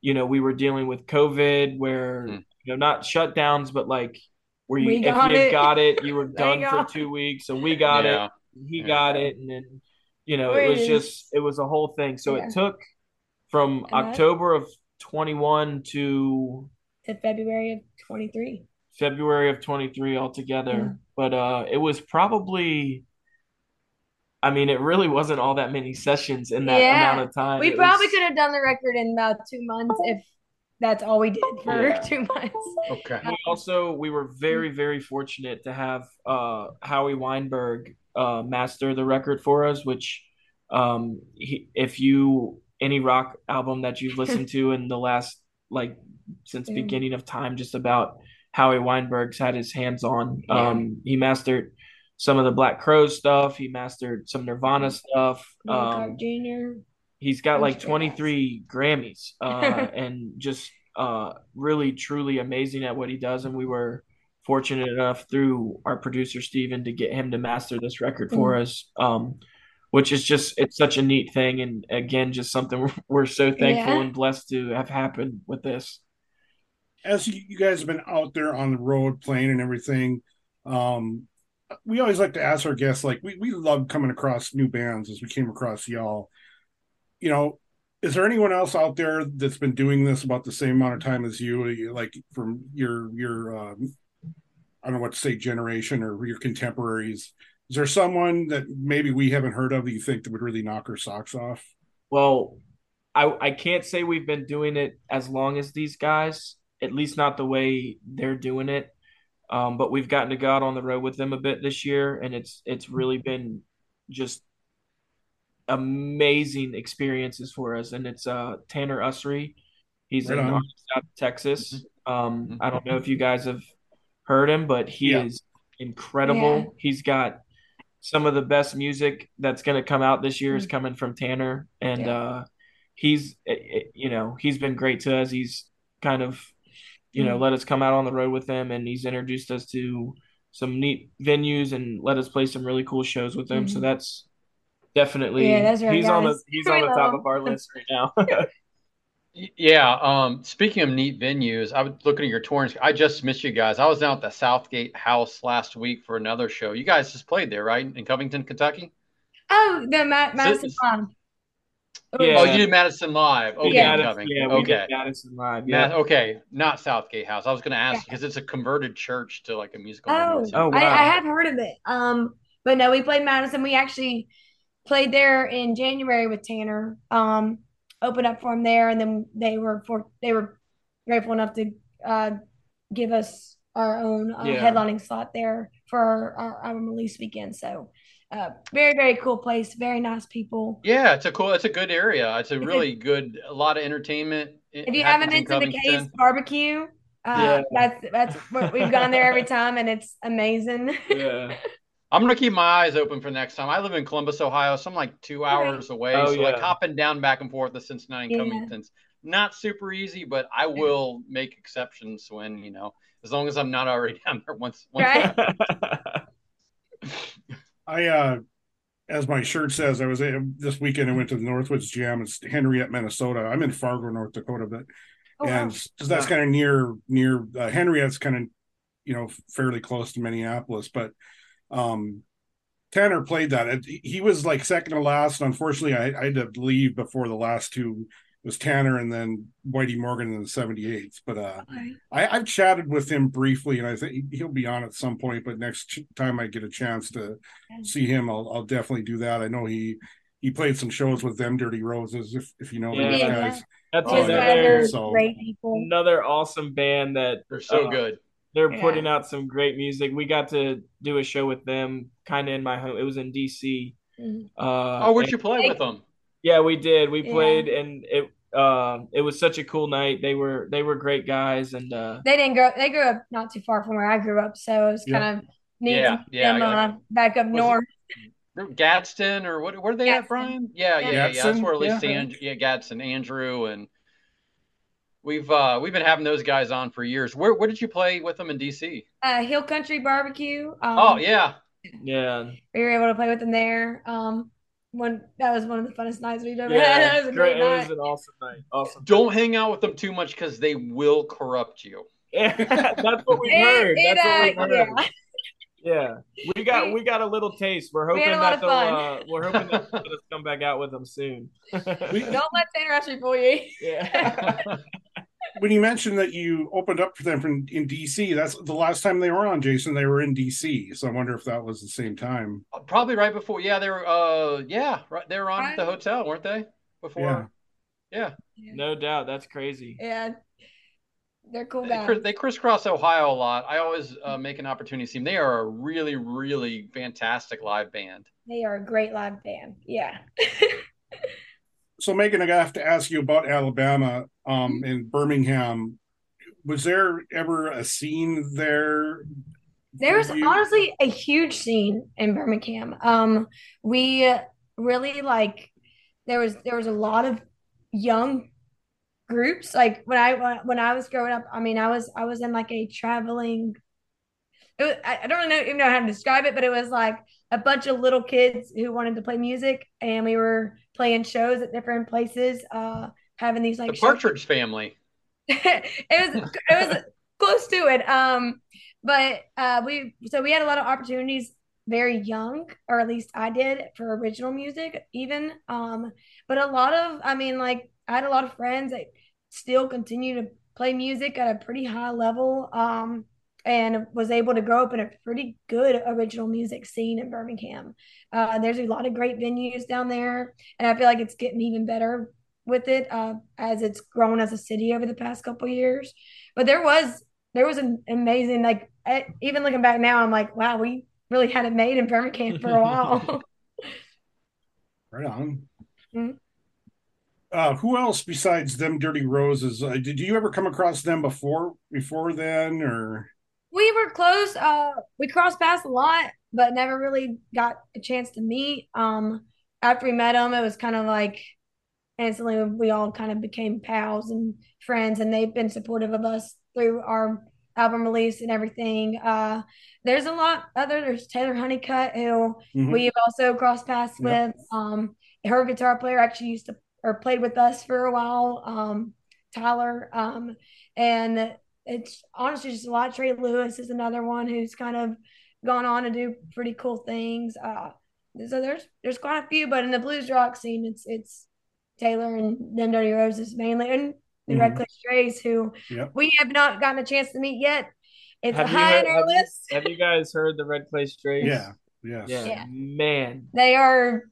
you know, we were dealing with COVID where, mm. you know, not shutdowns, but like where you, we if you it. got it, you were done for two weeks and we got yeah. it, and he yeah. got it. And then, you know, it was just, it was a whole thing. So yeah. it took from and October that, of twenty-one to, to February of twenty-three. February of twenty-three altogether. Mm-hmm. But uh, it was probably, I mean, it really wasn't all that many sessions in that yeah. amount of time. We it probably was... could have done the record in about two months if that's all we did for yeah. two months. Okay. We also, we were very, very fortunate to have uh, Howie Weinberg uh, master the record for us, which um, he, if you, any rock album that you've listened to in the last, like since beginning of time, just about Howie Weinberg's had his hands on. Yeah. Um, he mastered some of the Black Crowes stuff. He mastered some Nirvana stuff. Um, Junior He's got like twenty-three Grammys uh, and just uh, really, truly amazing at what he does. And we were fortunate enough through our producer, Steven, to get him to master this record for mm-hmm. us, um, which is just, it's such a neat thing. And again, just something we're, we're so thankful yeah. and blessed to have happened with this. As you guys have been out there on the road playing and everything, um, we always like to ask our guests, like we, we love coming across new bands as we came across y'all. You know, is there anyone else out there that's been doing this about the same amount of time as you, like from your, your um, I don't know what to say, generation or your contemporaries? Is there someone that maybe we haven't heard of that you think that would really knock our socks off? Well, I, I can't say we've been doing it as long as these guys, at least not the way they're doing it. Um, but we've gotten to go out on the road with them a bit this year, and it's it's really been just amazing experiences for us. And it's uh Tanner Usry. He's right in North, South Texas. Um, I don't know if you guys have heard him, but he yeah. is incredible. Yeah. He's got some of the best music that's going to come out this year is coming from Tanner. And yeah. uh, he's, you know, he's been great to us. He's kind of, you know, mm-hmm. let us come out on the road with him, and he's introduced us to some neat venues and let us play some really cool shows with him. Mm-hmm. So that's, Definitely, yeah, that's right, he's guys. on the he's on the top of our list right now. yeah. Um, speaking of neat venues, I was looking at your touring. I just missed you guys. I was down at the Southgate House last week for another show. You guys just played there, right, in Covington, Kentucky? Oh, the Ma- Madison Live. Yeah. Oh, you did Madison Live. Okay, yeah, Madison, yeah we okay. did Madison Live. Yeah. Ma- okay, not Southgate House. I was going to ask because yeah. it's a converted church to like a musical. Oh, oh wow. I, I have heard of it. Um, but no, we played Madison. We actually. Played there in January with Tanner, um, opened up for him there, and then they were for they were grateful enough to uh, give us our own uh, yeah. headlining slot there for our, our album release weekend. So, uh, very very cool place, very nice people. Yeah, it's a cool, it's a good area. It's a it's really a, good, a lot of entertainment. If you haven't been to the Case Barbecue, uh, yeah. that's that's what we've gone there every time, and it's amazing. Yeah. I'm going to keep my eyes open for next time. I live in Columbus, Ohio, so I'm like two hours away. Oh, so yeah. like hopping down back and forth to Cincinnati and yeah. Covington's not super easy, but I will make exceptions when, you know, as long as I'm not already down there once. once right. I, uh, as my shirt says, I was uh, this weekend I went to the Northwoods Jam. It's Henriette, Minnesota. I'm in Fargo, North Dakota, but oh, and wow. so that's yeah. kind of near, near uh, Henriette's kind of, you know, fairly close to Minneapolis, but um Tanner played that. He was like second to last, and unfortunately I, I had to leave before the last two. It was Tanner and then Whitey Morgan in the seventy-eights, but uh okay. I, I've chatted with him briefly, and I think he'll be on at some point, but next time I get a chance to see him, I'll, I'll definitely do that. I know he he played some shows with them Dirty Roses, if if you know yeah. those guys. That's oh, another, so. Great people. Another awesome band that they're so uh, good. They're yeah. putting out some great music. We got to do a show with them kind of in my home. It was in D C. Mm-hmm. Uh, oh, where'd you play with them? Yeah, we did. We yeah. played, and it uh, it was such a cool night. They were they were great guys, and uh, they didn't grow. They grew up not too far from where I grew up, so it was yeah. kind of neat. Yeah, yeah. Them, uh, back up was north, it, Gadsden or what? Where are they Gadsden. at, Brian? Yeah, yeah, yeah. yeah. That's where at least yeah. Andrew, yeah, Gadsden, Andrew, and. We've uh, we've been having those guys on for years. Where where did you play with them in D C? Uh, Hill Country Barbecue. Um, oh yeah, yeah. We were able to play with them there. Um, one that was one of the funnest nights we've ever yeah, had. It was a great, great night. It was an awesome night. Awesome. Don't hang out with them too much because they will corrupt you. Yeah, that's what we've heard. It, that's uh, what we've heard. Yeah. Yeah, we got we got a little taste. We're hoping we that they'll uh, we're hoping that they'll come back out with them soon. Don't let Tanner Usry fool you. Yeah. When you mentioned that you opened up for them from in D C, that's the last time they were on, Jason. They were in D C, so I wonder if that was the same time. Probably right before. Yeah, they were. Uh, yeah, right. They were on right. at the hotel, weren't they? Before. Yeah. Yeah, yeah, no doubt. That's crazy. Yeah, they're cool they, guys. They crisscross Ohio a lot. I always uh, make an opportunity to see them. They are a really, really fantastic live band. They are a great live band. Yeah. So, Megan, I have to ask you about Alabama um, in Birmingham. Was there ever a scene there? There's honestly a huge scene in Birmingham. Um, we really like there was there was a lot of young groups. Like when I when I was growing up, I mean, I was I was in like a traveling. It was, I don't really know even know how to describe it, but it was like a bunch of little kids who wanted to play music, and we were playing shows at different places, uh, having these like the Partridge Family. it was it was close to it. Um. But uh, we so we had a lot of opportunities very young, or at least I did, for original music even. Um, but a lot of, I mean, like I had a lot of friends that still continue to play music at a pretty high level, um, and was able to grow up in a pretty good original music scene in Birmingham. Uh, there's a lot of great venues down there, and I feel like it's getting even better with it uh, as it's grown as a city over the past couple of years. But there was... There was an amazing, like, even looking back now, I'm like, wow, we really had it made in Birmingham for a while. Right on. Mm-hmm. Uh, who else besides them Dirty Roses? Uh, did you ever come across them before before then? Or we were close. Uh, we crossed paths a lot, but never really got a chance to meet. Um, after we met them, it was kind of like instantly we all kind of became pals and friends, and they've been supportive of us through our album release and everything. Uh, there's a lot other, there's Taylor Honeycutt, who mm-hmm. we've also crossed paths yep. with. Um, her guitar player actually used to, or played with us for a while, um, Tyler. Um, and it's honestly just a lot. Trey Lewis is another one who's kind of gone on to do pretty cool things. Uh, so there's there's quite a few, but in the blues rock scene, it's it's Taylor and them Dirty Roses mainly. And the Red Clay Strays, who yep. we have not gotten a chance to meet yet. It's have high heard, on our have, list. Have you guys heard the Red Clay Strays? Yeah. Yes. Yeah. yeah. Man. They are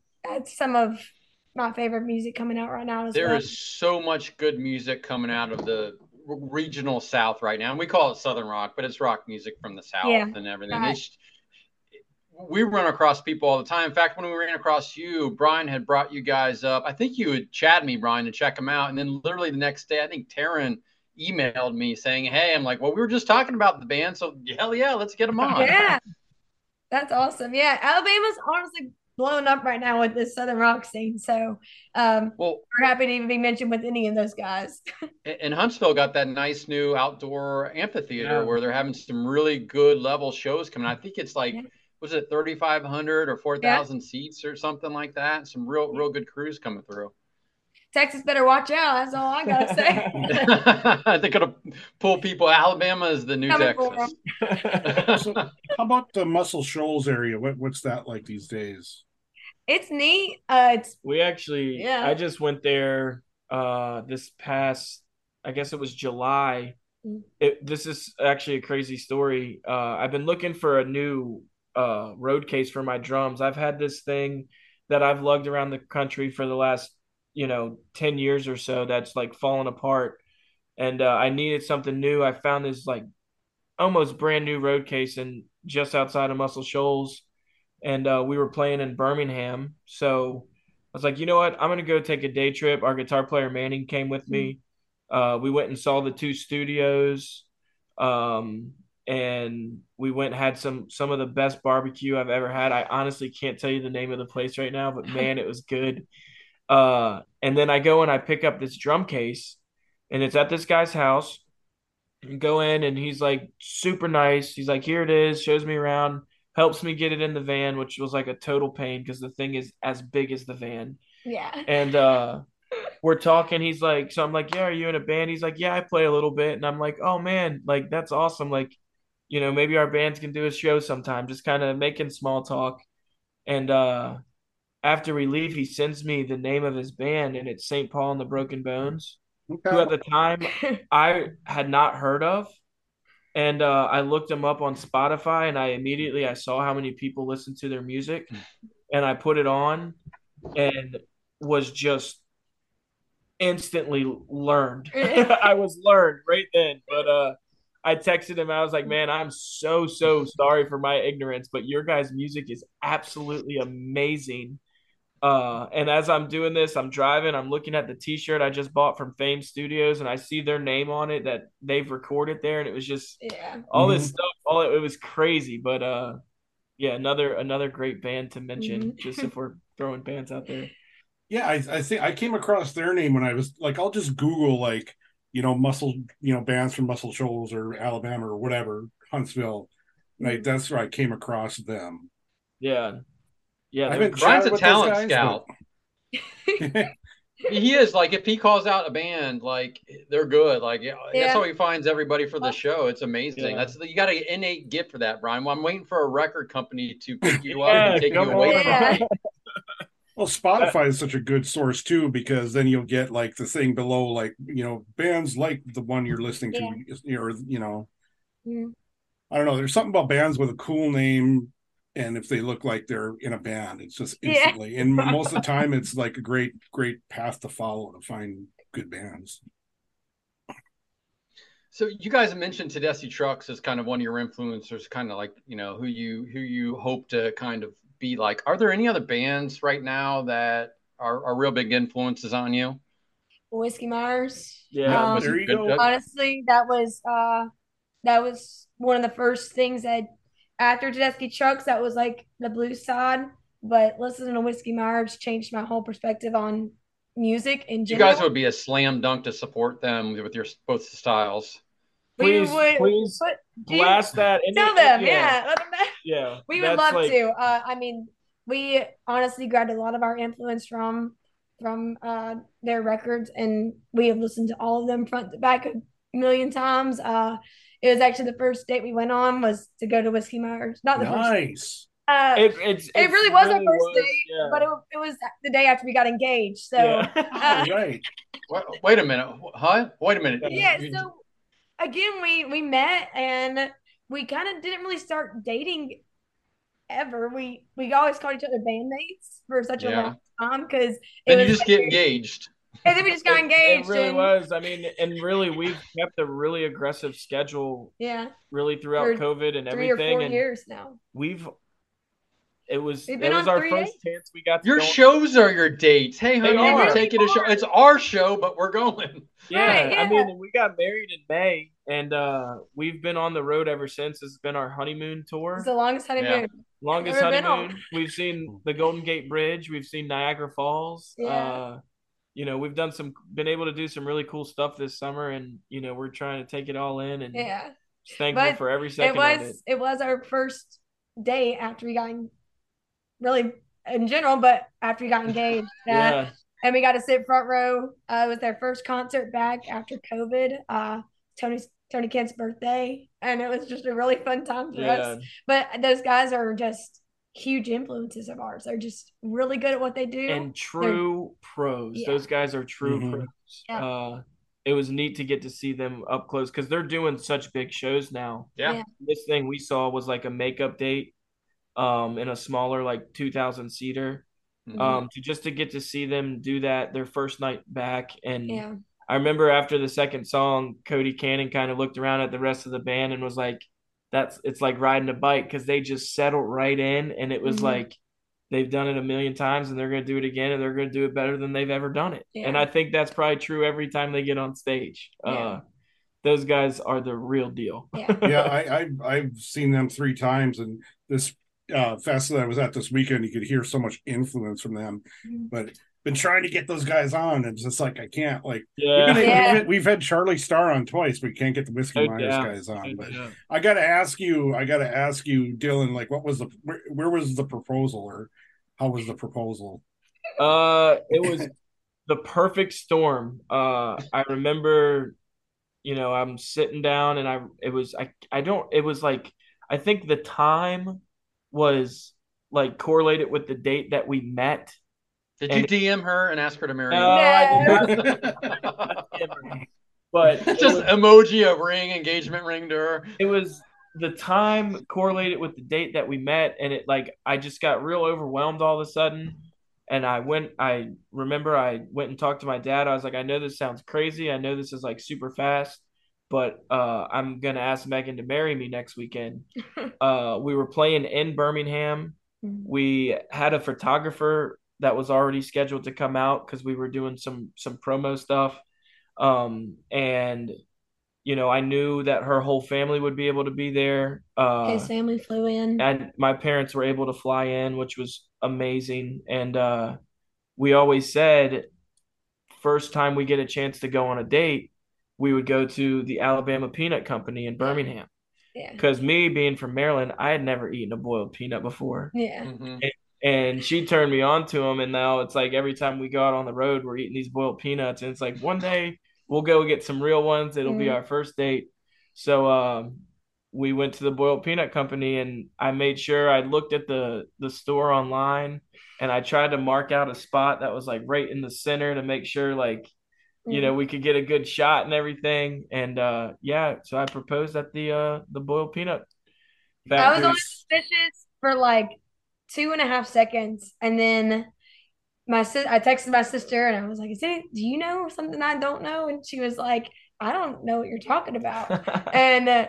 some of my favorite music coming out right now. As there well. is so much good music coming out of the regional South right now. And we call it Southern rock, but it's rock music from the South yeah. and everything. Right. It's, we run across people all the time. In fact, when we ran across you, Brian had brought you guys up. I think you had chatted me, Brian, to check them out. And then literally the next day, I think Taryn emailed me saying, hey, I'm like, well, we were just talking about the band. So hell yeah, let's get them on. Yeah, that's awesome. Yeah, Alabama's honestly blown up right now with this Southern rock scene. So um, well, we're happy to even be mentioned with any of those guys. And Huntsville got that nice new outdoor amphitheater yeah. where they're having some really good level shows coming. I think it's like, yeah. was it thirty-five hundred or four thousand yeah. seats or something like that? Some real, real good crews coming through. Texas better watch out. That's all I got to say. They're going to pull people. Alabama is the new Coming Texas. So how about the Muscle Shoals area? What, what's that like these days? It's neat. Uh, it's We actually, yeah. I just went there uh, this past, I guess it was July. It, this is actually a crazy story. Uh, I've been looking for a new Uh, road case for my drums. I've had this thing that I've lugged around the country for the last, you know, ten years or so that's like fallen apart. And uh, I needed something new. I found this like almost brand new road case in just outside of Muscle Shoals. And uh, we were playing in Birmingham. So I was like, you know what? I'm going to go take a day trip. Our guitar player Manning came with me. Uh, we went and saw the two studios. Um, And we went and had some some of the best barbecue I've ever had. I honestly can't tell you the name of the place right now, but man, it was good. Uh, and then I go and I pick up this drum case, and it's at this guy's house. And go in, and he's like super nice. He's like, here it is, shows me around, helps me get it in the van, which was like a total pain because the thing is as big as the van. Yeah. And uh, we're talking. He's like, so I'm like, yeah, are you in a band? He's like, yeah, I play a little bit. And I'm like, oh man, like that's awesome. Like, you know, maybe our bands can do a show sometime, just kind of making small talk. And uh, after we leave, he sends me the name of his band, and it's Saint Paul and the Broken Bones, okay. who at the time I had not heard of. And uh, I looked them up on Spotify, and I immediately I saw how many people listened to their music, and I put it on and was just instantly learned. I was learned right then. But uh, I texted him. I was like, man, I'm so, so sorry for my ignorance, but your guys' music is absolutely amazing. Uh, and as I'm doing this, I'm driving, I'm looking at the t-shirt I just bought from Fame Studios, and I see their name on it that they've recorded there. And it was just yeah. all mm-hmm. this stuff. All it, it was crazy. But uh, yeah, another, another great band to mention, mm-hmm. just if we're throwing bands out there. Yeah. I, I think I came across their name when I was like, I'll just Google like, you know, muscle, you know, bands from Muscle Shoals or Alabama or whatever, Huntsville. Mm-hmm. Like that's where I came across them. Yeah. Yeah, Brian's a talent guys, scout. But... he is. Like, if he calls out a band, like, they're good. Like, yeah. that's how he finds everybody for the show. It's amazing. Yeah. That's the, you got an innate gift for that, Brian. Well, I'm waiting for a record company to pick you up yeah, and take you away yeah. from it. Well, Spotify is such a good source, too, because then you'll get, like, the thing below, like, you know, bands like the one you're listening yeah. to, or, you know. Yeah. I don't know. There's something about bands with a cool name. And if they look like they're in a band, it's just instantly. Yeah. And most of the time, it's like a great, great path to follow to find good bands. So you guys mentioned Tedeschi Trucks as kind of one of your influencers, kind of like, you know, who you who you hope to kind of be like. Are there any other bands right now that are, are real big influences on you? Whiskey Myers. Yeah, um, there you go. Honestly, that was uh, that was one of the first things I. After Tedeschi Trucks, that was like the blues side, but listening to Whiskey Myers changed my whole perspective on music in general. You guys would be a slam dunk to support them with your both styles. Please, we would, please but, blast you, that. Tell it, them, yeah. Yeah, let them know. Yeah, we would love like, to. Uh, I mean, we honestly grabbed a lot of our influence from from uh, their records, and we have listened to all of them front to back a million times. Uh, It was actually the first date we went on was to go to Whiskey Myers. Not the nice. first. Uh, it, it's, it really was really our first was, date, yeah. but it, it was the day after we got engaged. So yeah. uh, right. Wait, wait a minute, huh? Wait a minute. Yeah. So again, we we met and we kind of didn't really start dating ever. We we always called each other bandmates for such yeah. a long time because then was, you just get engaged. And then we just got engaged. It, it really and... was. I mean, and really, we've kept a really aggressive schedule. Yeah. Really throughout For COVID and three everything. Three or four and years now. We've. It was. It was our first days? chance we got. To your go shows on. Are your dates. Hey, honey, we're taking a show. It's our show, but we're going. Yeah, right, yeah. I mean, we got married in May, and uh, we've been on the road ever since. It's been our honeymoon tour. It's the longest honeymoon. Yeah. Longest honeymoon. We've seen the Golden Gate Bridge. We've seen Niagara Falls. Yeah. Uh, You know, we've done some, been able to do some really cool stuff this summer, and you know, we're trying to take it all in, and yeah, thankful but for every second. It was, of it. it was our first day after we got, in, really in general, but after we got engaged, yeah, uh, and we got to sit front row. Uh, it was their first concert back after COVID. Uh, Tony's Tony Kent's birthday, and it was just a really fun time for yeah. us. But those guys are just. Huge influences of ours. They're just really good at what they do and true They're, pros yeah. those guys are true mm-hmm. pros yeah. uh it was neat to get to see them up close because they're doing such big shows now. yeah. Yeah this thing we saw was like a makeup date um in a smaller like two thousand seater. mm-hmm. um to just to get to see them do that their first night back. And yeah. I remember after the second song, Cody Cannon kind of looked around at the rest of the band and was like, That's it's like riding a bike, because they just settled right in, and it was mm-hmm. like they've done it a million times, and they're going to do it again, and they're going to do it better than they've ever done it. Yeah. And I think that's probably true every time they get on stage. Yeah. Uh, those guys are the real deal. Yeah, yeah I, I, I've seen them three times, and this uh, festival that I was at this weekend, you could hear so much influence from them. Mm-hmm. But been trying to get those guys on, and it's just like I can't. Like yeah. we've, yeah. we've, we've had Charlie Starr on twice, but we can't get the Whiskey oh, Myers yeah. guys on. But yeah. I gotta ask you, I gotta ask you, Dylan. Like, what was the where, where was the proposal, or how was the proposal? Uh, it was the perfect storm. Uh, I remember, you know, I'm sitting down, and I it was I I don't it was like I think the time was like correlated with the date that we met. Did and you D M her and ask her to marry you? No, I did not. But just was, emoji a ring, engagement ring to her. It was the time correlated with the date that we met, and it like I just got real overwhelmed all of a sudden. And I went, I remember I went and talked to my dad. I was like, I know this sounds crazy. I know this is like super fast, but uh, I'm going to ask Megan to marry me next weekend. uh, we were playing in Birmingham. We had a photographer that was already scheduled to come out because we were doing some, some promo stuff. Um, and, you know, I knew that her whole family would be able to be there. Uh, His family flew in. And my parents were able to fly in, which was amazing. And uh, we always said, first time we get a chance to go on a date, we would go to the Alabama Peanut Company in Birmingham. Yeah. Because me being from Maryland, I had never eaten a boiled peanut before. Yeah. Mm-hmm. And, and she turned me on to them. And now it's like every time we go out on the road, we're eating these boiled peanuts. And it's like one day we'll go get some real ones. It'll mm-hmm. be our first date. So um, we went to the Boiled Peanut Company, and I made sure I looked at the, the store online, and I tried to mark out a spot that was like right in the center to make sure like, you know, we could get a good shot and everything. And uh, yeah, so I proposed at the uh, the Boiled Peanut Factory. I was only suspicious for like two and a half seconds, and then my si- I texted my sister, and I was like, "Is it? Do you know something I don't know?" And she was like, "I don't know what you're talking about." and uh,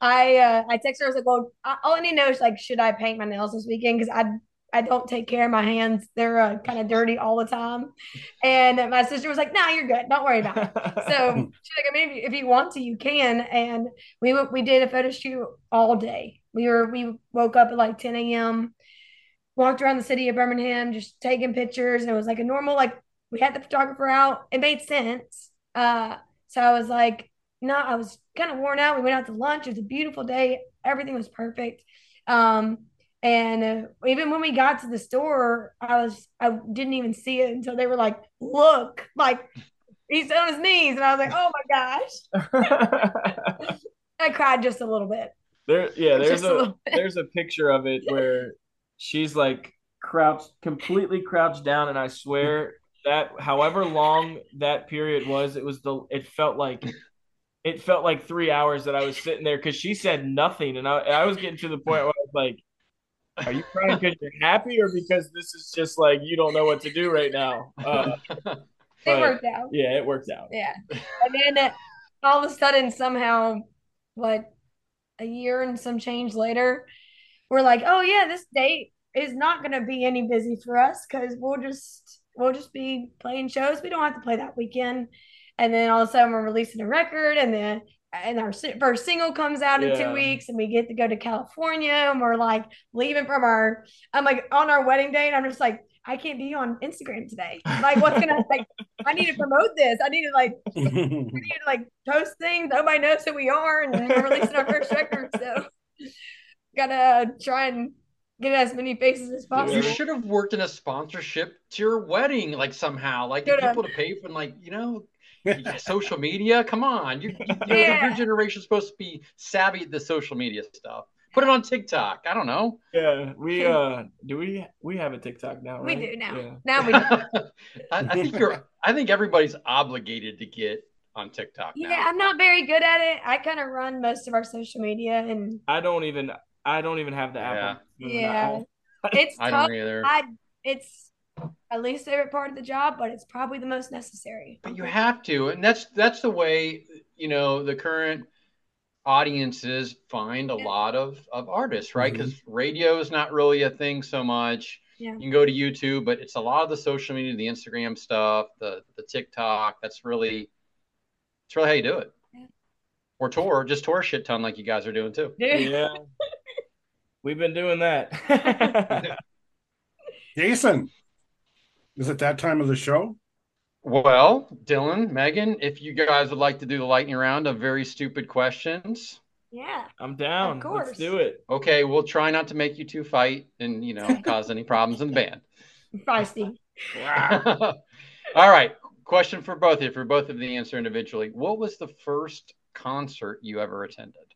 I uh, I texted her. I was like, "Well, I- all I need to know is like, should I paint my nails this weekend? Because I." I don't take care of my hands. They're uh, kind of dirty all the time. And my sister was like, no, nah, you're good. Don't worry about it. So she's like, I mean, if you, if you want to, you can. And we we did a photo shoot all day. We were we woke up at like ten a.m., walked around the city of Birmingham, just taking pictures. And it was like a normal, like we had the photographer out. It made sense. Uh, so I was like, no, nah, I was kind of worn out. We went out to lunch. It was a beautiful day. Everything was perfect. Um And uh, even when we got to the store, I was, I didn't even see it until they were like, look, like he's on his knees. And I was like, oh my gosh. I cried just a little bit. There, yeah, there's a, a there's a picture of it where she's like crouched, completely crouched down. And I swear that however long that period was, it was the, it felt like it felt like three hours that I was sitting there because she said nothing. And I, I was getting to the point where I was like, are you crying because you're happy or because this is just like you don't know what to do right now? Uh, it worked out. Yeah, it worked out. Yeah. And then uh, all of a sudden, somehow, what, a year and some change later, we're like, oh, yeah, this date is not going to be any busy for us because we'll just, we'll just be playing shows. We don't have to play that weekend. And then all of a sudden, we're releasing a record, and then and our first single comes out in yeah. two weeks and we get to go to California and we're like leaving from our, I'm like on our wedding day and I'm just like, I can't be on Instagram today. Like what's going to like, I need to promote this. I need to like, we need to like post things. Nobody knows who we are. And we're releasing our first record. So got to try and get as many faces as possible. You should have worked in a sponsorship to your wedding. Like somehow, like get people to pay for like, you know, social media, come on. You, you, you yeah. know, your generation's supposed to be savvy at the social media stuff. Put it on TikTok. I don't know. Yeah, we uh, do we we have a TikTok now, right? We do now. Yeah. Now we do. I, I think you're. I think everybody's obligated to get on TikTok now. Yeah, I'm not very good at it. I kind of run most of our social media, and I don't even. I don't even have the app. Yeah, yeah. it's. I tough. don't either. I, it's. My least favorite part of the job, but it's probably the most necessary. But you have to, and that's that's the way, you know, the current audiences find a yeah. lot of of artists, right? Because mm-hmm. radio is not really a thing so much. Yeah. You can go to YouTube, but it's a lot of the social media, the Instagram stuff, the the TikTok. That's really, it's really how you do it. Yeah. Or tour, just tour a shit ton like you guys are doing too. Yeah, we've been doing that. Jason. Is it that time of the show? Well, Dylan, Megan, if you guys would like to do the lightning round of very stupid questions. Yeah. I'm down. Of course. Let's do it. Okay, we'll try not to make you two fight and, you know, cause any problems in the band. Feisty. All right. Question for both of you, for both of the answer individually. What was the first concert you ever attended?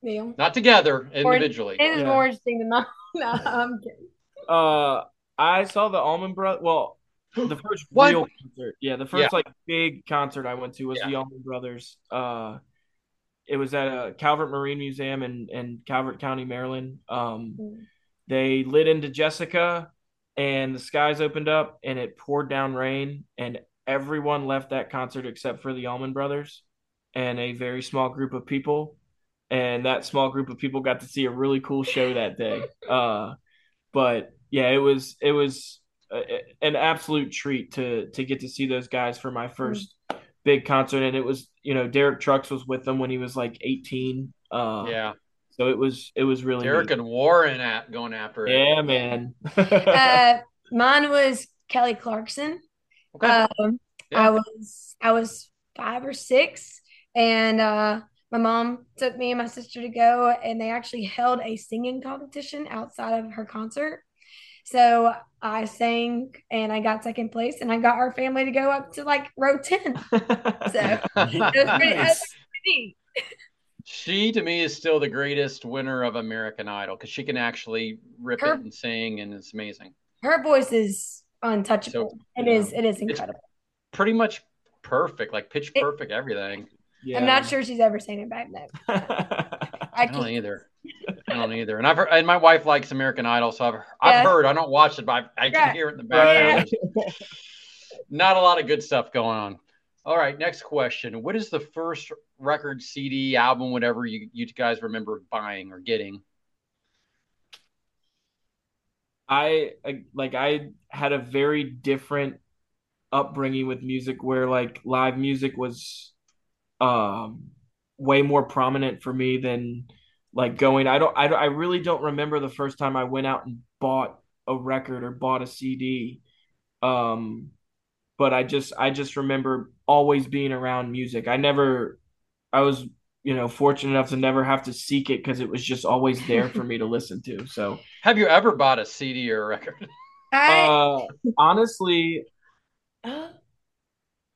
Neil. Not together, individually. It is yeah. more interesting than mine. No, I'm kidding. Uh I saw the Allman Brothers. Well, the first real concert. Yeah, the first yeah. like big concert I went to was yeah. the Allman Brothers. Uh, it was at a Calvert Marine Museum in, in Calvert County, Maryland. Um, mm. They lit into Jessica, and the skies opened up and it poured down rain, and everyone left that concert except for the Allman Brothers and a very small group of people. And that small group of people got to see a really cool show that day. Uh, but yeah, it was, it was a, an absolute treat to, to get to see those guys for my first mm-hmm. big concert. And it was, you know, Derek Trucks was with them when he was like eighteen. Uh, yeah. So it was, it was really Derek neat. And Warren at going after it. Yeah, man. uh, mine was Kelly Clarkson. Okay. Um, yeah. I was, I was five or six, and, uh, my mom took me and my sister to go, and they actually held a singing competition outside of her concert. So I sang and I got second place, and I got our family to go up to like row ten. So it was pretty, nice. It was she to me is still the greatest winner of American Idol, because she can actually rip her, it and sing, and it's amazing. Her voice is untouchable. So, it yeah. is. It is incredible. It's pretty much perfect, like pitch perfect, it, everything. Yeah. I'm not sure she's ever seen it back then. I, I don't either. I don't either. And I've heard, and my wife likes American Idol, so I've I've yeah. heard. I don't watch it, but I, I yeah. can hear it in the background. Yeah. Not a lot of good stuff going on. All right, next question. What is the first record, C D, album, whatever you you guys remember buying or getting? I like. I had a very different upbringing with music, where like live music was. Um, way more prominent for me than like going. I don't. I, I really don't remember the first time I went out and bought a record or bought a C D. Um, but I just I just remember always being around music. I never. I was you know fortunate enough to never have to seek it, because it was just always there for me to listen to. So, have you ever bought a C D or a record? I... Uh, honestly.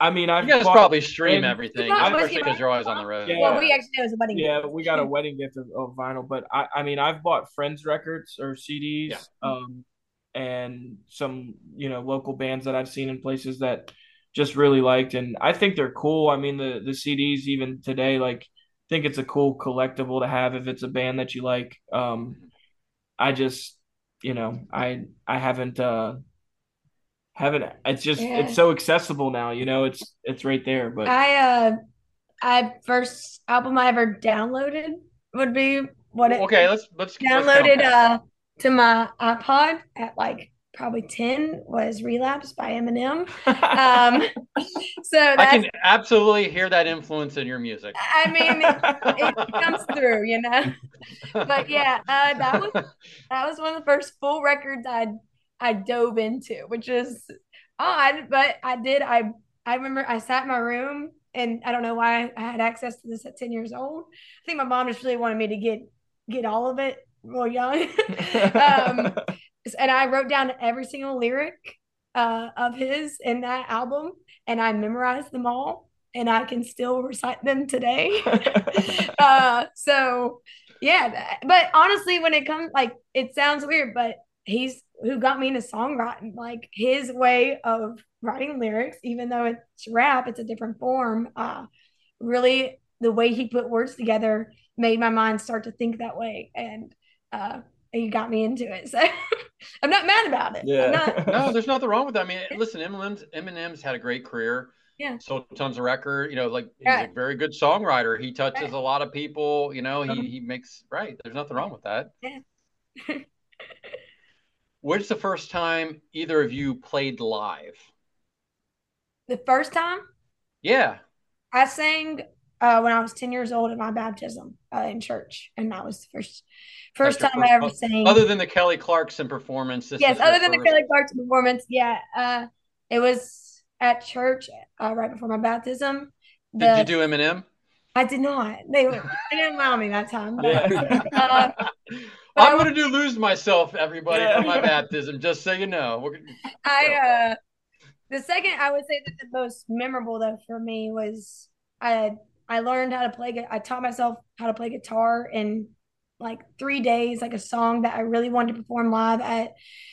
I mean, I guys bought, probably stream and, everything because you're always on the road. Yeah, well, we actually know is a wedding. Yeah, gift. We got a wedding gift of, of vinyl, but I, I mean, I've bought friends' records or C Ds, yeah. um, and some you know local bands that I've seen in places that just really liked, and I think they're cool. I mean, the the C Ds even today, like, I think it's a cool collectible to have if it's a band that you like. Um, I just, you know, I I haven't. Uh, Haven't it's just yeah. it's so accessible now, you know, it's it's right there. But I uh I first album I ever downloaded would be what it okay let's let's downloaded let's uh to my iPod at like probably ten was Relapse by Eminem. Um, so that's, I can absolutely hear that influence in your music. I mean, it, it comes through, you know. But yeah, uh, that was that was one of the first full records I. I dove into, which is odd, but I did. I I remember I sat in my room, and I don't know why I had access to this at ten years old. I think my mom just really wanted me to get get all of it real young. um, and I wrote down every single lyric uh, of his in that album, and I memorized them all, and I can still recite them today. uh, so yeah, but honestly, when it comes, like, it sounds weird, but he's who got me into songwriting. Like, his way of writing lyrics, even though it's rap, it's a different form. Uh, really, the way he put words together made my mind start to think that way, and uh, he got me into it. So I'm not mad about it. Yeah. Not- no, there's nothing wrong with that. I mean, listen, Eminem's Eminem's had a great career. Yeah. Sold tons of record. You know, like, he's right. a very good songwriter. He touches right. a lot of people. You know, he he makes right. There's nothing wrong with that. Yeah. When's the first time either of you played live? The first time? Yeah. I sang uh, when I was ten years old at my baptism uh, in church. And that was the first first That's time first, I ever sang. Other than the Kelly Clarkson performance. This yes, other than first. the Kelly Clarkson performance. Yeah. Uh, it was at church uh, right before my baptism. The, did you do Eminem? I did not. They, were, they didn't allow me that time. But, yeah. uh, But I'm going to do Lose Myself, everybody, yeah. for my baptism, just so you know. We're gonna, I uh, The second, I would say that the most memorable, though, for me was I I learned how to play, I taught myself how to play guitar in like three days, like a song that I really wanted to perform live at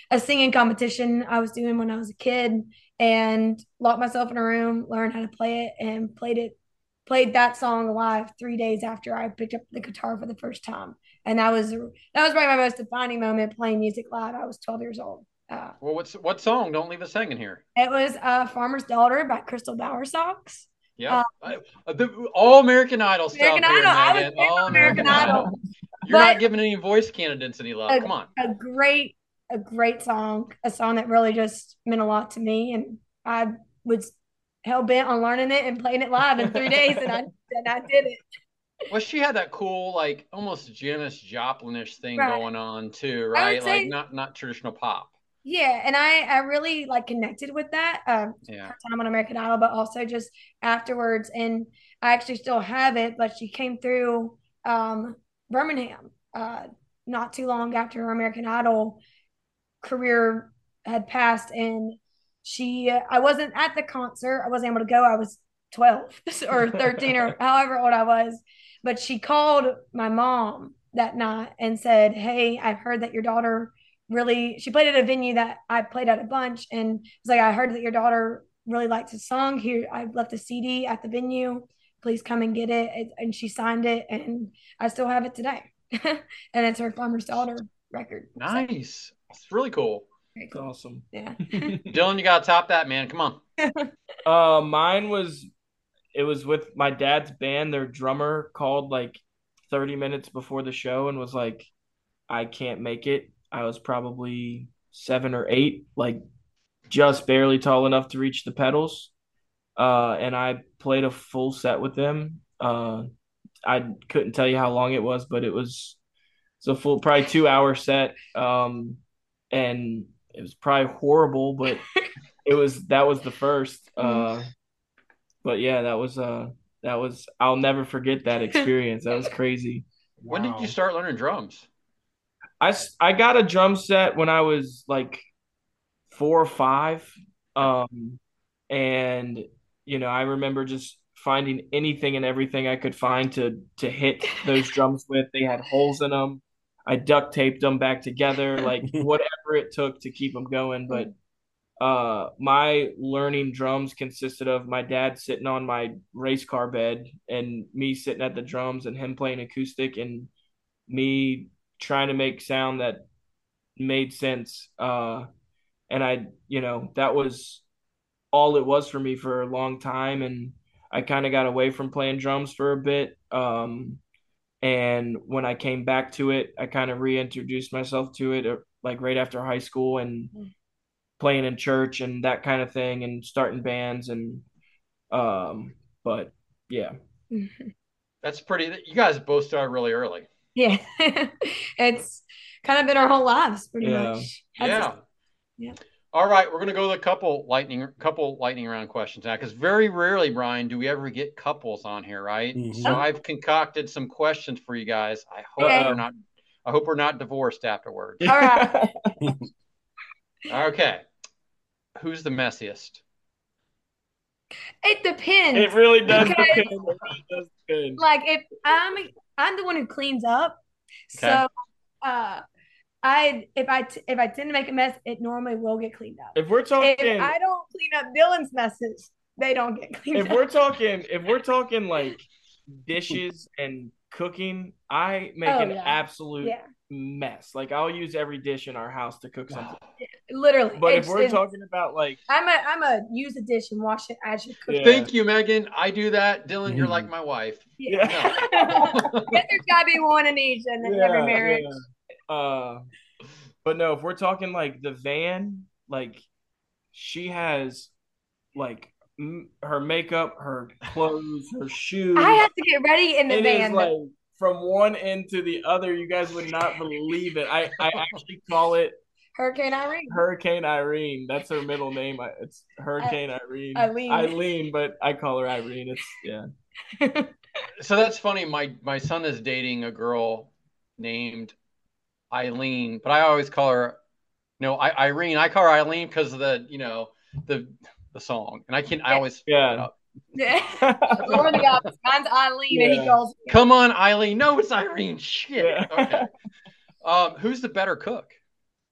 a singing competition I was doing when I was a kid, and locked myself in a room, learned how to play it, and played it, played that song live three days after I picked up the guitar for the first time. And that was that was probably my most defining moment, playing music live. I was twelve years old. Uh, well, what's what song? Don't leave us hanging here. It was uh, "Farmer's Daughter" by Crystal Bowersox. Yeah, um, all American Idol stuff. American Idol. I was all American Idol. Idol. You're but not giving any voice candidates any love. A, Come on. A great, a great song. A song that really just meant a lot to me, and I was hell bent on learning it and playing it live in three days, and I and I did it. Well, she had that cool, like almost Janis Joplin-ish thing right. going on too, right? Like not not traditional pop. Yeah, and I, I really like connected with that um, yeah. her time on American Idol, but also just afterwards. And I actually still have it, but she came through um, Birmingham uh, not too long after her American Idol career had passed. And she, I wasn't at the concert. I wasn't able to go. I was twelve or thirteen or however old I was. But she called my mom that night and said, "Hey, I've heard that your daughter really," she played at a venue that I played at a bunch, and it's like, "I heard that your daughter really liked the song. Here, I left a C D at the venue. Please come and get it." And she signed it, and I still have it today. And it's her Farmer's Daughter record. Nice. It's so really cool. It's cool. Awesome. Yeah. Dylan, you gotta top that, man. Come on. uh, mine was, it was with my dad's band. Their drummer called like thirty minutes before the show and was like, "I can't make it." I was probably seven or eight, like just barely tall enough to reach the pedals. Uh, and I played a full set with them. Uh, I couldn't tell you how long it was, but it was, it's a full, probably two hour set. Um, and it was probably horrible, but it was, that was the first. Uh, but yeah, that was, uh, that was, I'll never forget that experience. That was crazy. When wow. did you start learning drums? I, I got a drum set when I was like four or five. Um, and, you know, I remember just finding anything and everything I could find to to hit those drums with. They had holes in them. I duct taped them back together, like whatever it took to keep them going. But uh, my learning drums consisted of my dad sitting on my race car bed and me sitting at the drums and him playing acoustic and me trying to make sound that made sense. Uh, and I, you know, that was all it was for me for a long time. And I kind of got away from playing drums for a bit. Um, and when I came back to it, I kind of reintroduced myself to it, like right after high school and playing in church and that kind of thing and starting bands. And, um, but yeah, that's pretty, you guys both started really early. Yeah, it's kind of been our whole lives, pretty yeah. much. That's yeah. Just, yeah. All right, we're gonna go to a couple lightning, couple lightning round questions now, because very rarely, Brian, do we ever get couples on here, right? Mm-hmm. So I've concocted some questions for you guys. I hope okay. we're not, I hope we're not divorced afterwards. All right. Okay, who's the messiest? It depends. It really does depend. Really like if I'm. I'm the one who cleans up. Okay. So uh, I if I t- if I tend to make a mess, it normally will get cleaned up. If we're talking if I don't clean up Dylan's messes, they don't get cleaned if up. If we're talking if we're talking like dishes and cooking, I make oh, an yeah. absolute yeah. mess. Like I'll use every dish in our house to cook something. Literally. But it's, if we're talking about like I'm a I'm a use a dish and wash it as you cook. Yeah. Thank you, Megan. I do that. Dylan, mm. you're like my wife. Yeah. yeah. There's gotta be one in each and then yeah, every marriage. Yeah. Uh but no, if we're talking like the van, like she has like m- her makeup, her clothes, her shoes. I have to get ready in the it van. Is, like, from one end to the other, you guys would not believe it. I, I actually call it Hurricane Irene. Hurricane Irene. That's her middle name. I, it's Hurricane I, Irene. Eileen. Eileen, but I call her Irene. It's yeah. So that's funny. My my son is dating a girl named Eileen, but I always call her no I, Irene. I call her Eileen because of the you know the the song, and I can I always yeah. It up. Mine's Eileen, yeah. and he calls me. Come on, Eileen. No, it's Irene. Shit. Yeah. Okay. Um, who's the better cook?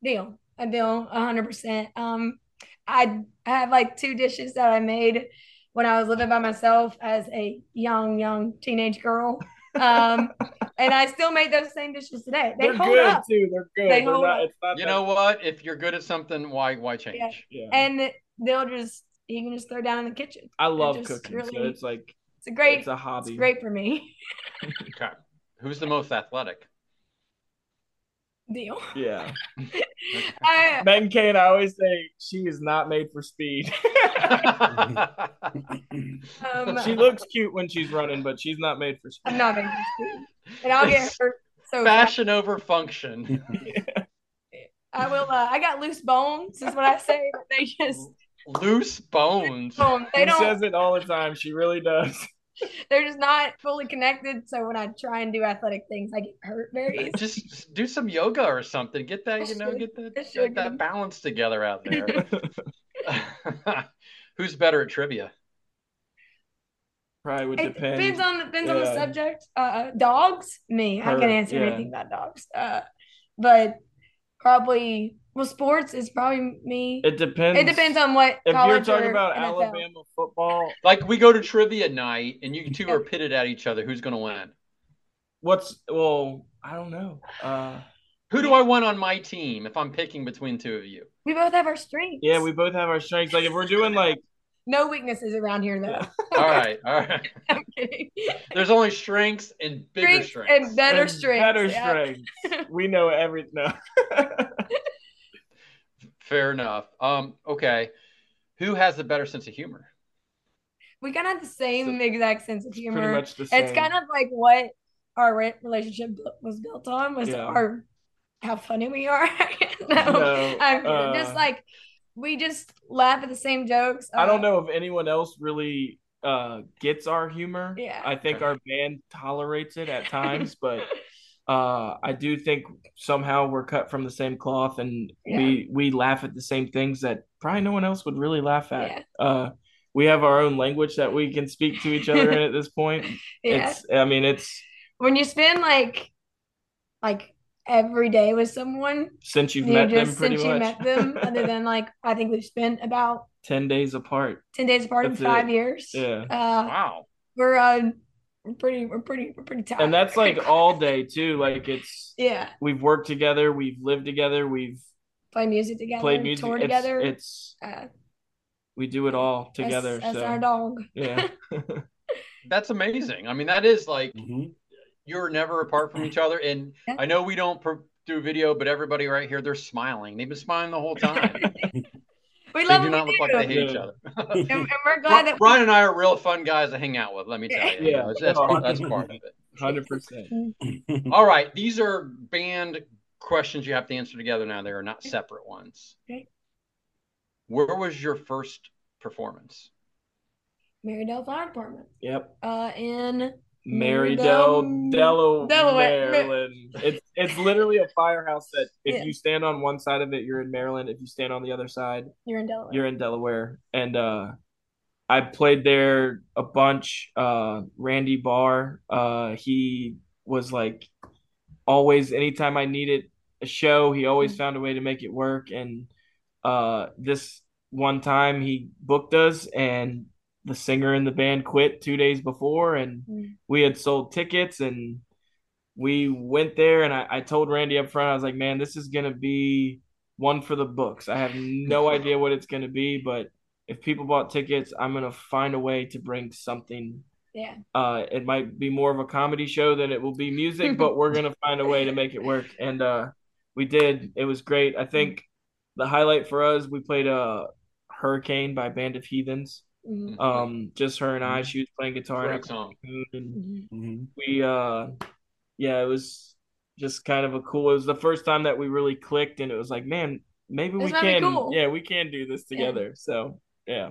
Dylan. Dylan, a hundred percent. Um, I I have like two dishes that I made when I was living by myself as a young, young teenage girl. Um, And I still made those same dishes today. They They're hold good up. too. They're good. They They're hold not, up. It's not you know what? If you're good at something, why why change? Yeah. Yeah. And they'll just you can just throw down in the kitchen. I love cooking. Really, so it's like it's a great it's a hobby. It's great for me. Okay. Who's the most athletic? Deal. Yeah. uh, Ben Kane, I always say she is not made for speed. um, she looks cute when she's running, but she's not made for speed. I'm not made for speed. And I'll get her. So fashion fast. Over function. Yeah. I will. Uh, I got loose bones, is what I say. They just loose bones. They don't, she says it all the time. She really does. They're just not fully connected, so when I try and do athletic things, I get hurt very easily. Just do some yoga or something. Get that, you know, get that, get that balance together out there. Who's better at trivia? Probably would it depend. Depends on the depends yeah. on the subject. Uh, dogs, me. Her, I can answer yeah. anything about dogs. Uh, but probably. Well, sports is probably me. It depends. It depends on what if college you're talking about N F L. Alabama football. Like we go to trivia night, and you two yeah. are pitted at each other. Who's going to win? What's well? I don't know. Uh, Who do I want on my team if I'm picking between two of you? We both have our strengths. Yeah, we both have our strengths. Like if we're doing like no weaknesses around here, though. Yeah. all right, all right. I'm kidding. There's only strengths and bigger strengths, strengths. and better and strengths. Better yeah. strengths. We know everything. No. Fair enough. Um, okay. Who has the better sense of humor? We kind of have the same so, exact sense of humor. Pretty much the same. It's kind of like what our relationship was built on was yeah. our how funny we are. no, no I'm uh, just like we just laugh at the same jokes. I um, don't know if anyone else really uh, gets our humor. Yeah. I think our band tolerates it at times, but Uh, I do think somehow we're cut from the same cloth and yeah. we, we laugh at the same things that probably no one else would really laugh at. Yeah. Uh, we have our own language that we can speak to each other in at this point. Yeah. It's, I mean, it's when you spend like, like every day with someone since you've met just, them pretty since much. Since you met them, other than like, I think we've spent about ten days apart, ten days apart That's in five it. years. Yeah. Uh, wow. We're, uh, We're pretty, we're pretty, we're pretty tired. And that's like all day too. Like it's, yeah, we've worked together. We've lived together. We've played music together, played music toured together. It's, it's uh, we do it all together. As, so. as our dog. Yeah. That's amazing. I mean, that is like, mm-hmm. you're never apart from each other. And yeah. I know we don't pro- do video, but everybody right here, they're smiling. They've been smiling the whole time. We love they do not look do. like they hate yeah. each other. And, and we're glad that Brian and I are real fun guys to hang out with, let me tell you. Yeah, that's, that's, part, that's part of it. one hundred percent. All right. These are band questions you have to answer together now. They are not separate ones. Okay. Where was your first performance? Marydale Fire Department. Yep. Uh, in Marydale, Delaware. Delaware. Maryland. It's it's literally a firehouse that if yeah. you stand on one side of it, you're in Maryland. If you stand on the other side, you're in Delaware. You're in Delaware. And uh, I played there a bunch. Uh, Randy Barr, uh, he was like always, anytime I needed a show, he always mm-hmm. found a way to make it work. And uh, this one time he booked us and the singer in the band quit two days before and mm. we had sold tickets and we went there and I, I told Randy up front, I was like, man, this is going to be one for the books. I have no idea what it's going to be, but if people bought tickets, I'm going to find a way to bring something. Yeah. Uh, it might be more of a comedy show than it will be music, but we're going to find a way to make it work. And uh, we did. It was great. I think the highlight for us, we played uh, Hurricane by Band of Heathens. Mm-hmm. Um, just her and I. She was playing guitar. Great and song. And mm-hmm. we, uh, yeah, it was just kind of a cool. It was the first time that we really clicked, and it was like, man, maybe this we can, cool. yeah, we can do this together. Yeah. So, yeah.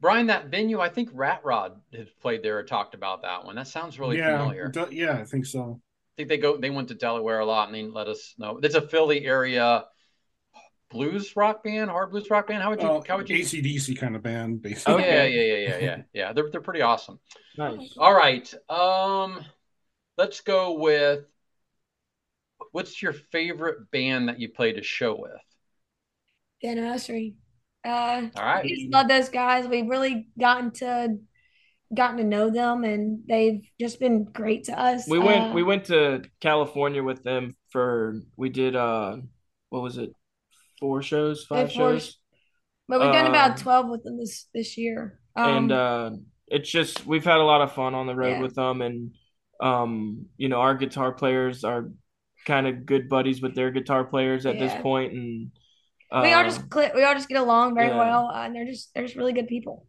Brian, that venue, I think Rat Rod had played there or talked about that one. That sounds really yeah, familiar. D- yeah, I think so. I think they go. They went to Delaware a lot, and they let us know. It's a Philly area. Blues rock band, hard blues rock band. How would you? Uh, how would you? A C D C kind of band, basically. Oh, yeah, yeah, yeah, yeah, yeah, yeah. They're they're pretty awesome. Nice. All right, um, let's go with. What's your favorite band that you played a show with? The Anniversary. Uh, All right. We just love those guys. We've really gotten to gotten to know them, and they've just been great to us. We went uh, we went to California with them for we did uh what was it four shows five four, shows but we've done uh, about twelve with them this this year, um, and uh it's just we've had a lot of fun on the road yeah. with them. And um you know, our guitar players are kind of good buddies with their guitar players at yeah. this point, and uh, we all just we all just get along very yeah. well, uh, and they're just they're just really good people.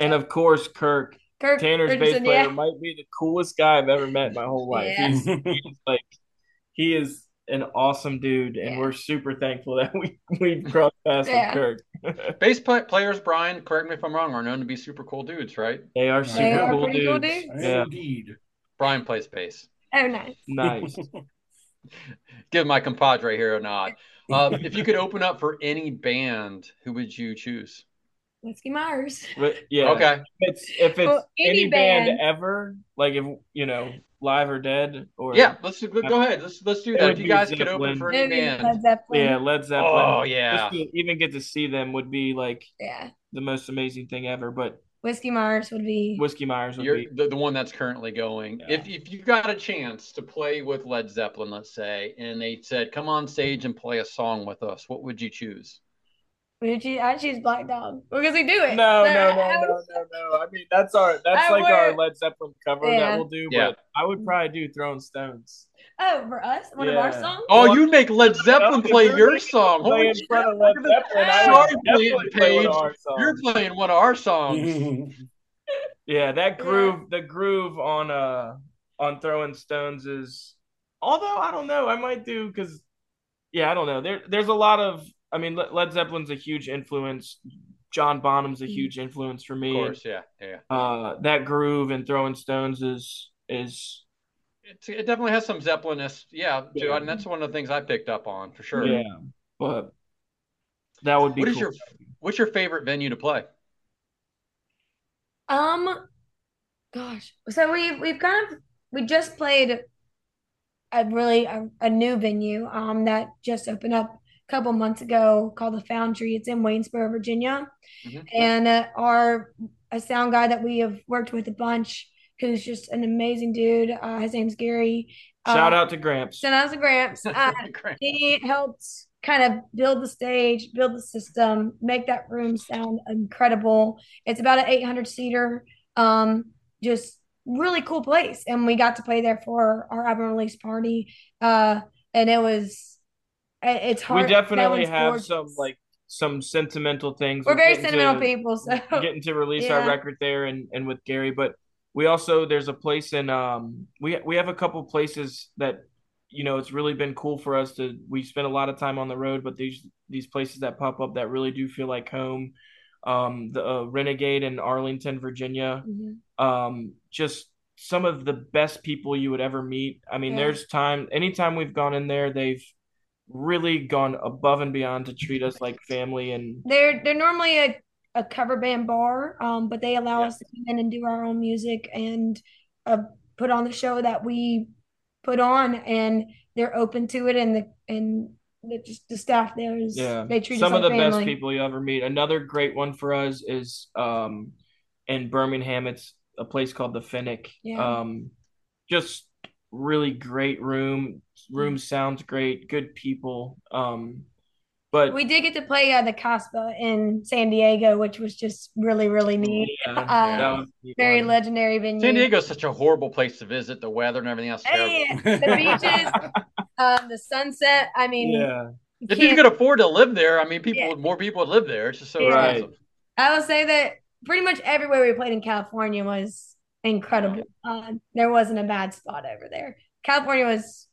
And of course, Kirk. Kirk Tanner's Richardson, bass player yeah. might be the coolest guy I've ever met in my whole life. Yeah. He's, he's like, he is an awesome dude, and yeah. we're super thankful that we we crossed paths yeah. with Kirk. Bass play- players, Brian, correct me if I'm wrong, are known to be super cool dudes, right? They are super they are cool, dudes. cool dudes. Yeah. Indeed. Brian plays bass. Oh, nice. Nice. Give my compadre here a nod. Uh, if you could open up for any band, who would you choose? Whiskey Myers. Yeah. Okay. If it's, if it's well, any, any band, band ever, like if you know, live or dead, or yeah, let's do, go ahead. Let's let's do that. If you guys Zeppelin. could open for any band, Led yeah, Led Zeppelin. Oh yeah. Just to even get to see them would be like yeah. the most amazing thing ever. But Whiskey Myers would be Whiskey Myers would You're, be the, the one that's currently going. Yeah. If if you got a chance to play with Led Zeppelin, let's say, and they said, "Come on stage and play a song with us," what would you choose? Would you, I choose Black Dog because we do it. No, so, no, no, I, no, no, no. I mean, that's our that's I like would, our Led Zeppelin cover yeah. that we'll do. Yeah. But I would probably do Throwing Stones. Oh, for us, one yeah. of our songs. Oh, you'd make Led Zeppelin play your song. Play in front of Led Zeppelin. Sorry, Page, play you're playing one of our songs. yeah, that groove, yeah. the groove on uh on Throwing Stones is. Although I don't know, I might do because, yeah, I don't know. There, there's a lot of. I mean, Led Zeppelin's a huge influence. John Bonham's a huge influence for me. Of course, yeah, yeah. Uh, that groove and Throwing Stones is is it's, it definitely has some Zeppelin-ness, yeah, yeah. Dude, and that's one of the things I picked up on for sure. Yeah, but that would be. What cool. is your What's your favorite venue to play? Um, gosh, so we we've, we've kind of we just played a really a, a new venue um that just opened up. Couple months ago called The Foundry. It's in Waynesboro, Virginia. Mm-hmm. And uh, our a sound guy that we have worked with a bunch, who's just an amazing dude. Uh, his name's Gary. Shout uh, out to Gramps. Shout out to Gramps. Uh, Gramps. He helped kind of build the stage, build the system, make that room sound incredible. It's about an eight hundred seater, um, just really cool place. And we got to play there for our album release party. Uh, and it was, it's hard. We definitely have gorgeous. some like some sentimental things. We're very sentimental to, people, so getting to release yeah. our record there and, and with Gary. But we also there's a place in um we we have a couple places that you know it's really been cool for us to we spend a lot of time on the road, but these these places that pop up that really do feel like home. Um, the uh, Renegade in Arlington, Virginia. Mm-hmm. Um, just some of the best people you would ever meet. I mean, yeah. there's time anytime we've gone in there, they've really gone above and beyond to treat us like family. And they're they're normally a, a cover band bar, um but they allow yeah. us to come in and do our own music and uh, put on the show that we put on, and they're open to it, and the and the, just the staff there is yeah. they treat some us like of the family. Best people you ever meet. Another great one for us is um in Birmingham. It's a place called The Finnick. Yeah. um just really great room room sounds great, good people. Um but we did get to play uh, the Caspa in San Diego, which was just really really neat. Yeah, uh, yeah. Very legendary venue. San Diego is such a horrible place to visit. The weather and everything else hey, the beaches, um the sunset. I mean yeah. you if you could afford to live there, I mean people yeah. more people would live there. It's just so right. expensive. I will say that pretty much everywhere we played in California was incredible. Uh, there wasn't a bad spot over there. California was.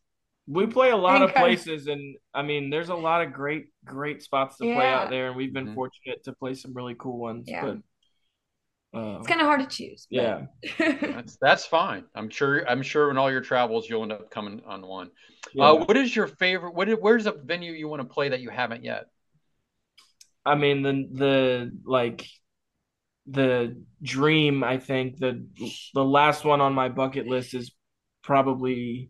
We play a lot incredible. of places, and I mean, there's a lot of great, great spots to yeah. play out there, and we've been mm-hmm. fortunate to play some really cool ones. Yeah. But uh, it's kind of hard to choose. But. Yeah, that's, that's fine. I'm sure. I'm sure in all your travels, you'll end up coming on one. Yeah. Uh, what is your favorite? What? Is, where's a venue you want to play that you haven't yet? I mean, the the like. The dream, I think the the last one on my bucket list is probably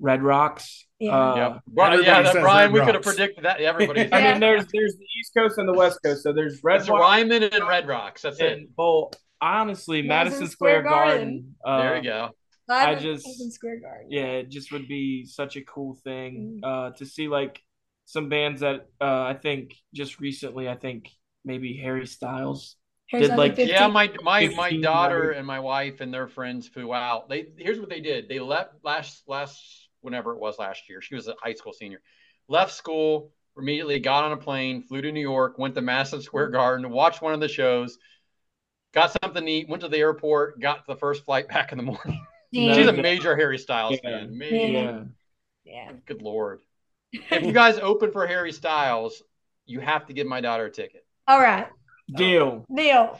Red Rocks. Yeah, uh, yep. yeah that, Brian, Red we Rocks. Could have predicted that. Everybody, I yeah. mean, there's there's the East Coast and the West Coast, so there's Red Rocks, Ryman and Red Rocks. That's and, it. Well, honestly, Madison, Madison Square, Square Garden. Garden. There you go. Live I just Madison Square Garden. Yeah, it just would be such a cool thing mm-hmm. uh, to see, like some bands that uh, I think just recently, I think maybe Harry Styles. Here's did like yeah, my my my daughter and my wife and their friends flew out. They here's what they did. They left last last whenever it was last year. She was a high school senior. Left school immediately, got on a plane, flew to New York, went to Madison Square Garden, watched one of the shows, got something to eat, went to the airport, got the first flight back in the morning. Yeah. She's a major Harry Styles yeah. fan. Major. Yeah. yeah. Good Lord. If you guys open for Harry Styles, you have to give my daughter a ticket. All right. Deal. Deal.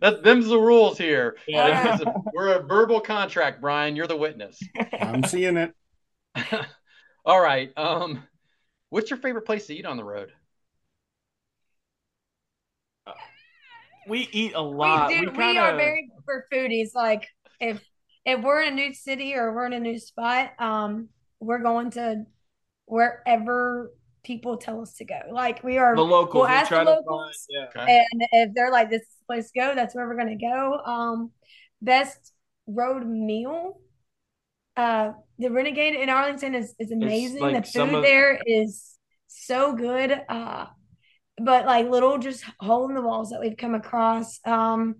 That's them's the rules here. Yeah. A, we're a verbal contract, Brian. You're the witness. I'm seeing it. All right. Um, what's your favorite place to eat on the road? Uh, we eat a lot. We, do, we, kinda... we are very good for foodies. Like if if we're in a new city or we're in a new spot, um, we're going to wherever people tell us to go. Like we are the locals, we'll ask the locals to find, yeah. and if they're like, this is the place to go, that's where we're gonna go. Um best road meal, uh the Renegade in Arlington is, is amazing. Like the food of- there is so good, uh but like little just hole in the walls that we've come across. Um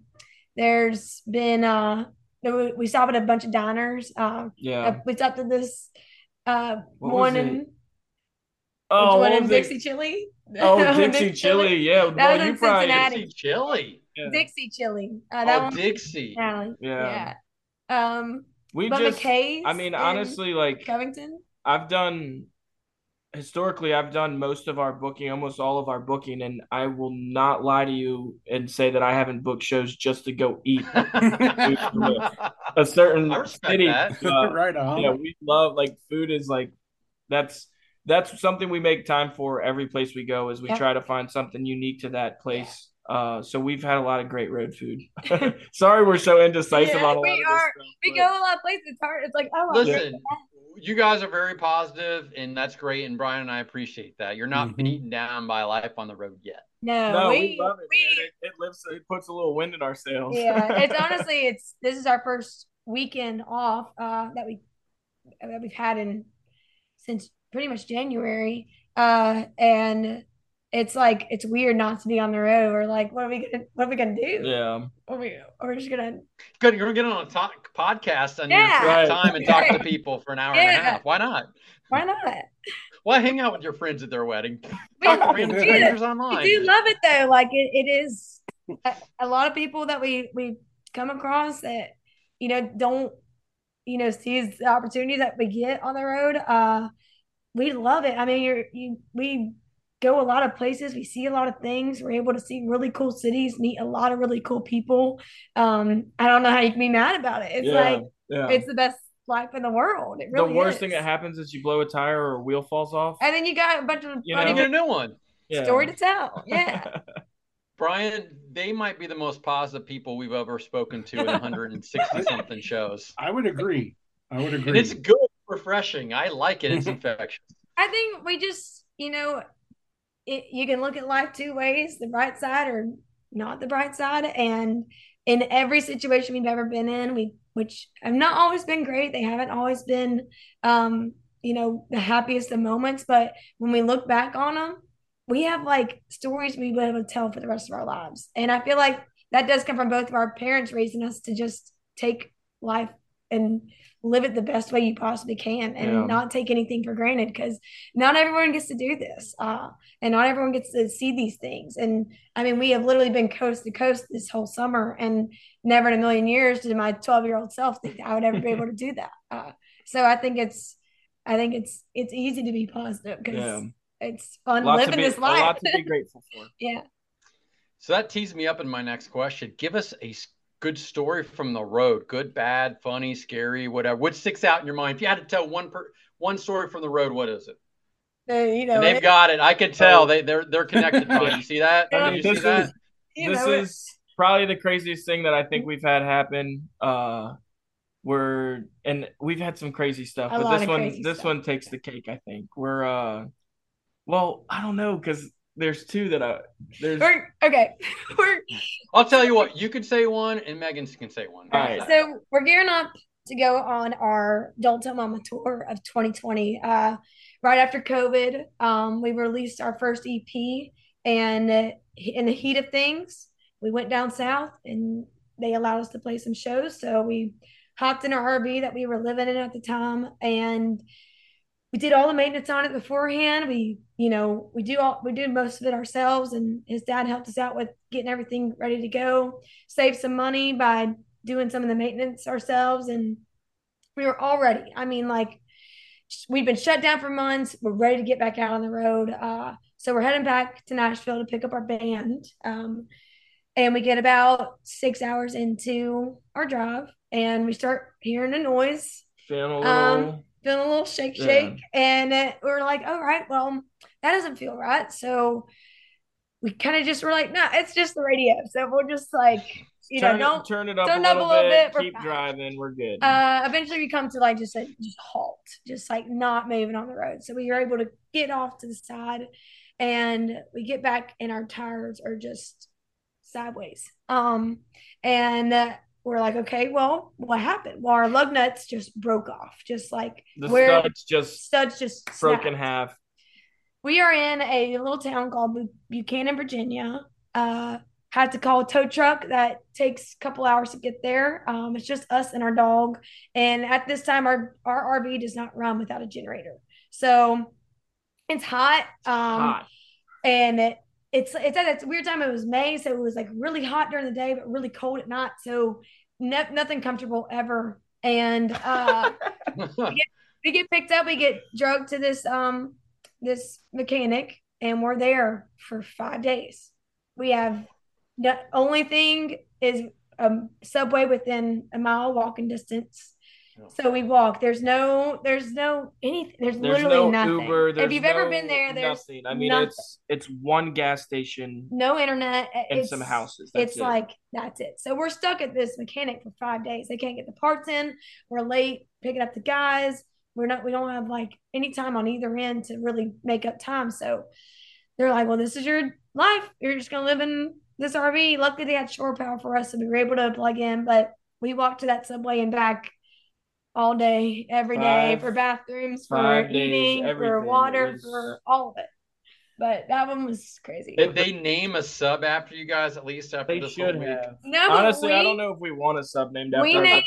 there's been uh we stop at a bunch of diners. Um uh, yeah we stopped at this uh what one in Oh, one in Dixie Chili. Oh, Dixie Chili, yeah. That well, was in Cincinnati. Dixie Chili. Yeah. Dixie Chili. Uh, that oh, one Dixie. Yeah. yeah. Um, we just. McKay's I mean, honestly, like Covington. I've done historically. I've done most of our booking, almost all of our booking, and I will not lie to you and say that I haven't booked shows just to go eat. A certain city. That. Uh, right on. Yeah, we love like food is like that's. That's something we make time for every place we go, is we yeah. try to find something unique to that place. Yeah. Uh, so we've had a lot of great road food. Sorry we're so indecisive yeah, on a lot we of are, this stuff, We but... go a lot of places. It's hard. It's like, oh, listen, you guys are very positive, and that's great, and Brian and I appreciate that. You're not mm-hmm. beaten down by life on the road yet. No, no we, we love it, we, man. It, it, lifts, it puts a little wind in our sails. Yeah, it's honestly, it's this is our first weekend off uh, that, we, that we've had in since – pretty much January, uh and it's like it's weird not to be on the road. Or like what are we gonna what are we gonna do yeah what are we we're just gonna good you're gonna get on a talk podcast on yeah. your right. time and talk to people for an hour yeah. and a half. Why not why not Why hang out with your friends at their wedding? Talk to strangers online. I do love it though. Like it, it is a, a lot of people that we we come across that you know don't you know seize the opportunity that we get on the road. uh We love it. I mean, you're, you, we go a lot of places. We see a lot of things. We're able to see really cool cities, meet a lot of really cool people. Um, I don't know how you can be mad about it. It's yeah, like, yeah. it's the best life in the world. It really the worst is. Thing that happens is you blow a tire or a wheel falls off. And then you got a bunch of you funny know? Get a new one. Yeah. Story to tell. Yeah. Brian, they might be the most positive people we've ever spoken to in one hundred sixty something shows. I would agree. I would agree. And it's good. Refreshing. I like it. It's infectious. I think we just, you know, it, you can look at life two ways, the bright side or not the bright side. And in every situation we've ever been in, we, which have not always been great. They haven't always been, um, you know, the happiest of moments. But when we look back on them, we have like stories we've been able to tell for the rest of our lives. And I feel like that does come from both of our parents raising us to just take life and live it the best way you possibly can and yeah. not take anything for granted, because not everyone gets to do this uh, and not everyone gets to see these things. And I mean, we have literally been coast to coast this whole summer, and never in a million years did my twelve year old self think that I would ever be able to do that. Uh, so I think it's, I think it's, it's easy to be positive because yeah. it's fun living be, this life. A lot to be grateful for. yeah. So that tees me up in my next question. Give us a good story from the road. Good, bad, funny, scary, whatever. What sticks out in your mind? If you had to tell one per, one story from the road, what is it? They, you know, and they've it, got it. I could tell. Oh. They, they're they're connected. Brian. You see that? Yeah, Did you this see is, that? You this is it. Probably the craziest thing that I think we've had happen. Uh, we're and we've had some crazy stuff, a but this one this stuff. one takes the cake, I think. We're uh, well, I don't know, because There's two that I there's We're, okay. We're, I'll tell you what, you can say one and Megan can say one. All right. So we're gearing up to go on our Don't Tell Mama tour of twenty twenty. Uh, right after COVID, um, we released our first E P, and uh, in the heat of things, we went down south and they allowed us to play some shows. So we hopped in our R V that we were living in at the time, and we did all the maintenance on it beforehand. We, you know, we do all, we do most of it ourselves, and his dad helped us out with getting everything ready to go, saved some money by doing some of the maintenance ourselves. And we were all ready. I mean, like, we've been shut down for months. We're ready to get back out on the road. Uh, so we're heading back to Nashville to pick up our band. Um, and we get about six hours into our drive and we start hearing a noise. Feeling um, a little shake, shake. Yeah. And it, we were like, all right, well, that doesn't feel right. So we kind of just were like, no, nah, it's just the radio. So we'll just like, you turn know, it, don't turn it up, turn a, little up a little bit. bit. Keep we're driving. We're good. Uh, eventually we come to like, just like, just halt, just like not moving on the road. So we were able to get off to the side and we get back and our tires are just sideways. Um, and uh, we're like, okay, well, what happened? Well, our lug nuts just broke off. Just like the where studs just studs just broke snapped. in half. We are in a little town called Bu- Buchanan, Virginia. Uh, had to call a tow truck. That takes a couple hours to get there. Um, it's just us and our dog. And at this time, our, our R V does not run without a generator. So it's hot. Um, hot. And it, it's, it's at that weird time. It was May, so it was like really hot during the day, but really cold at night. So ne- nothing comfortable ever. And uh, we, get, we get picked up. We get drugged to this um this mechanic, and we're there for five days. We have the only thing is a subway within a mile walking distance. So we walk. There's no, there's no anything. There's, there's literally no nothing. Uber, if you've no, ever been there, there's nothing. I mean, nothing. it's it's one gas station, no internet, and it's, some houses. That's it's it. like that's it. So we're stuck at this mechanic for five days. They can't get the parts in. We're late picking up the guys. We're not. We don't have like any time on either end to really make up time. So they're like, "Well, this is your life. You're just gonna live in this R V." Luckily, they had shore power for us, so we were able to plug in. But we walked to that subway and back. All day, every five, day, for bathrooms, for eating, days, for water, was... for all of it. But that one was crazy. Did they name a sub after you guys, at least after they this should whole have. week? No, honestly, we, I don't know if we want a sub named after we named,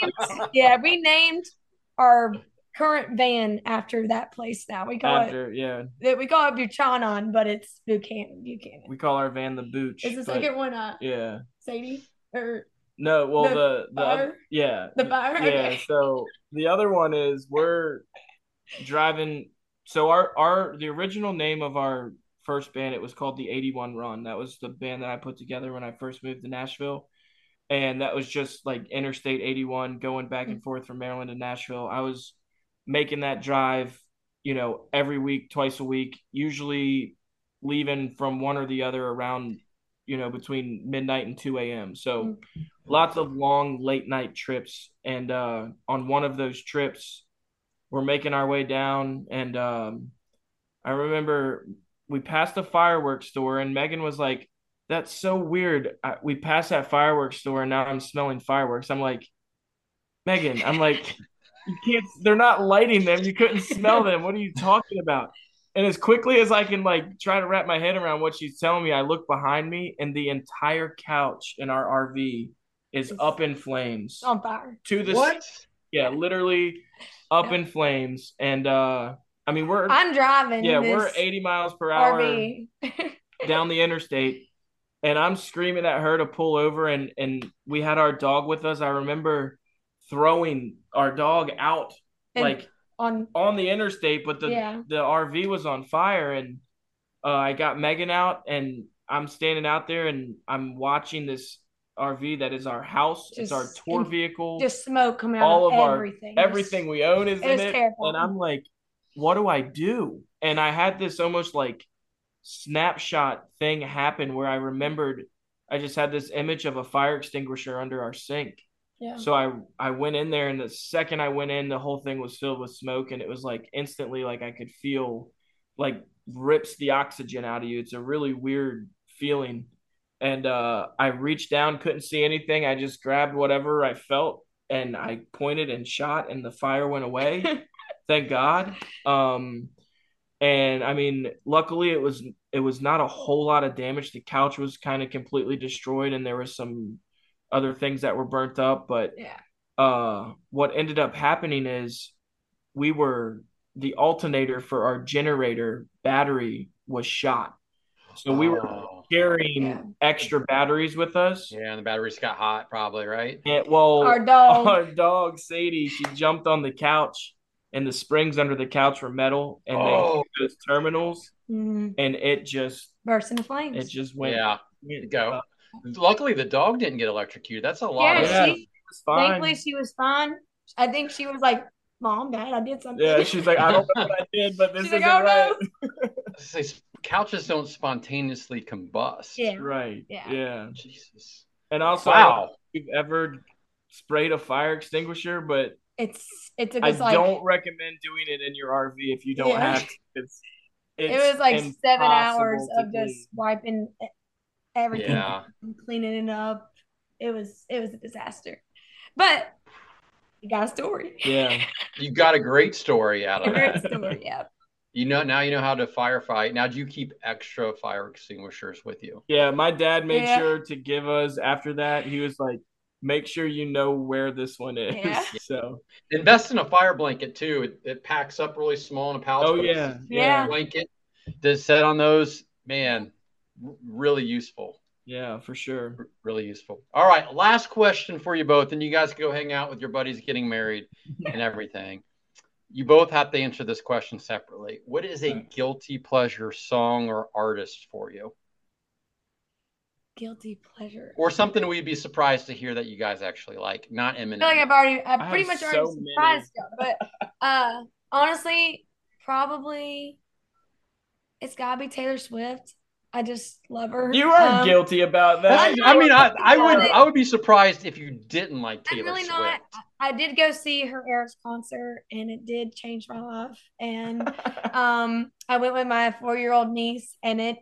Yeah, we named our current van after that place now. We call after, it yeah. We call it Buchanan, but it's Buchanan. Buchanan. We call our van the Booch. Is the second one uh yeah. Sadie? Or No, well, the, the, the other, yeah, the bar. Yeah. So the other one is we're driving. So our, our, the original name of our first band, it was called the eighty-one Run. That was the band that I put together when I first moved to Nashville. And that was just like Interstate eighty-one going back and forth from Maryland to Nashville. I was making that drive, you know, every week, twice a week, usually leaving from one or the other around, you know, between midnight and two a.m. So mm-hmm. lots of long late night trips. And uh, on one of those trips, we're making our way down. And um, I remember we passed a fireworks store and Megan was like, that's so weird. I, we passed that fireworks store and now I'm smelling fireworks. I'm like, Megan, I'm like, you can't, they're not lighting them. You couldn't smell them. What are you talking about? And as quickly as I can, like, try to wrap my head around what she's telling me, I look behind me, and the entire couch in our R V is it's up in flames. On fire. To the what? Yeah, literally up yeah. in flames. And, uh, I mean, we're... I'm driving. Yeah, we're eighty miles per hour down the interstate, and I'm screaming at her to pull over, and, and we had our dog with us. I remember throwing our dog out, and- like... On, on the interstate, but the yeah. the R V was on fire, and uh, I got Megan out, and I'm standing out there, and I'm watching this R V that is our house. Just, it's our tour vehicle. Just smoke coming out all of, of everything. Our everything we own is it in it, terrifying. And I'm like, what do I do? And I had this almost like snapshot thing happen where I remembered I just had this image of a fire extinguisher under our sink. Yeah. So I, I went in there, and the second I went in, the whole thing was filled with smoke, and it was like instantly like I could feel like rips the oxygen out of you. It's a really weird feeling. And uh, I reached down, couldn't see anything. I just grabbed whatever I felt, and I pointed and shot, and the fire went away. Thank God. Um, and I mean, luckily it was it was not a whole lot of damage. The couch was kind of completely destroyed, and there was some other things that were burnt up. But yeah. uh, what ended up happening is we were the alternator for our generator battery was shot. So we were carrying yeah. extra batteries with us. Yeah, and the batteries got hot probably, right? And, well, our dog. our dog, Sadie, she jumped on the couch, and the springs under the couch were metal, and oh. they hit those terminals, mm-hmm. and it just... burst into flames. It just went... Yeah, went go. Up. Luckily, the dog didn't get electrocuted. That's a lot. Yeah, yeah. She, she was fine. Thankfully, she was fine. I think she was like, Mom, Dad, I did something. Yeah, she's like, I don't know what I did, but this she's isn't like, oh, right. No. Couches don't spontaneously combust. Yeah. Right. Yeah. yeah. Jesus. And also, wow. I don't know if you've ever sprayed a fire extinguisher, but it's it's. I like, don't recommend doing it in your R V if you don't yeah. have to. It's, it's it was like seven hours of clean. Just wiping everything yeah. and cleaning it up. It was it was a disaster, but you got a story. Yeah, you got a great story out of it. Great story. Yeah. You know, now you know how to firefight. Now, do you keep extra fire extinguishers with you? Yeah, my dad made yeah. sure to give us after that. He was like, make sure you know where this one is. Yeah. So invest in a fire blanket, too. It, it packs up really small in a pouch. Oh, yeah. Yeah. Blanket to set on those, man, really useful. Yeah, for sure. R- really useful. All right, last question for you both, and you guys can go hang out with your buddies getting married and everything. You both have to answer this question separately. What is a guilty pleasure song or artist for you? Guilty pleasure. Or something we'd be surprised to hear that you guys actually like. Not Eminem. I feel like I've already, I've I pretty much so already surprised y'all. But uh, honestly, probably it's got to be Taylor Swift. I just love her. You are um, guilty about that. I, I mean, I, I would it. I would be surprised if you didn't like Taylor I'm really Swift. Not. I did go see her Eras concert, and it did change my life. And um, I went with my four-year-old niece, and it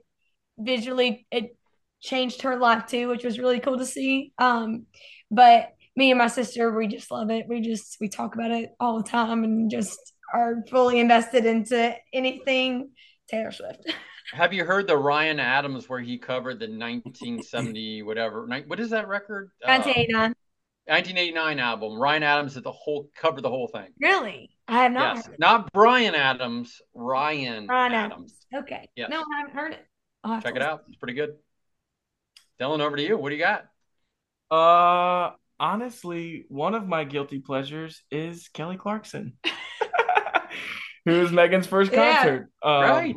visually it changed her life too, which was really cool to see. Um, but me and my sister, we just love it. We just we talk about it all the time, and just are fully invested into anything Taylor Swift. Have you heard the Ryan Adams where he covered the nineteen seventy whatever? What is that record? nineteen eighty-nine Uh, nineteen eighty-nine album. Ryan Adams did the whole covered the whole thing. Really? I have not. Yes. Heard it. Not Brian Adams. Ryan, Ryan Adams. Adams. Okay. Yes. No, I haven't heard it. I'll check it listen. Out. It's pretty good. Dylan, over to you. What do you got? Uh, honestly, one of my guilty pleasures is Kelly Clarkson, who was Megan's first concert. Yeah. Um, right.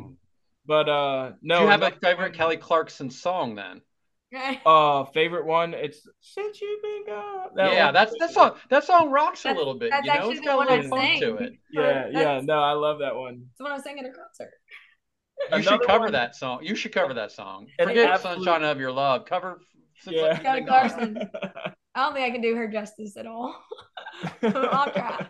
But uh, no. Do you have a favorite Kelly Clarkson song then? uh, favorite one? It's "Since You've Been Gone." That yeah, one. that's that song. That song rocks that's, a little bit. That's you know, it's got a little funk to it. Yeah, yeah. No, I love that one. It's when I was singing at a concert. You Another should cover one. that song. You should cover that song. Forget absolute... "Sunshine of Your Love." Cover. Yeah. Kelly Clarkson. I don't think I can do her justice at all. I'll try.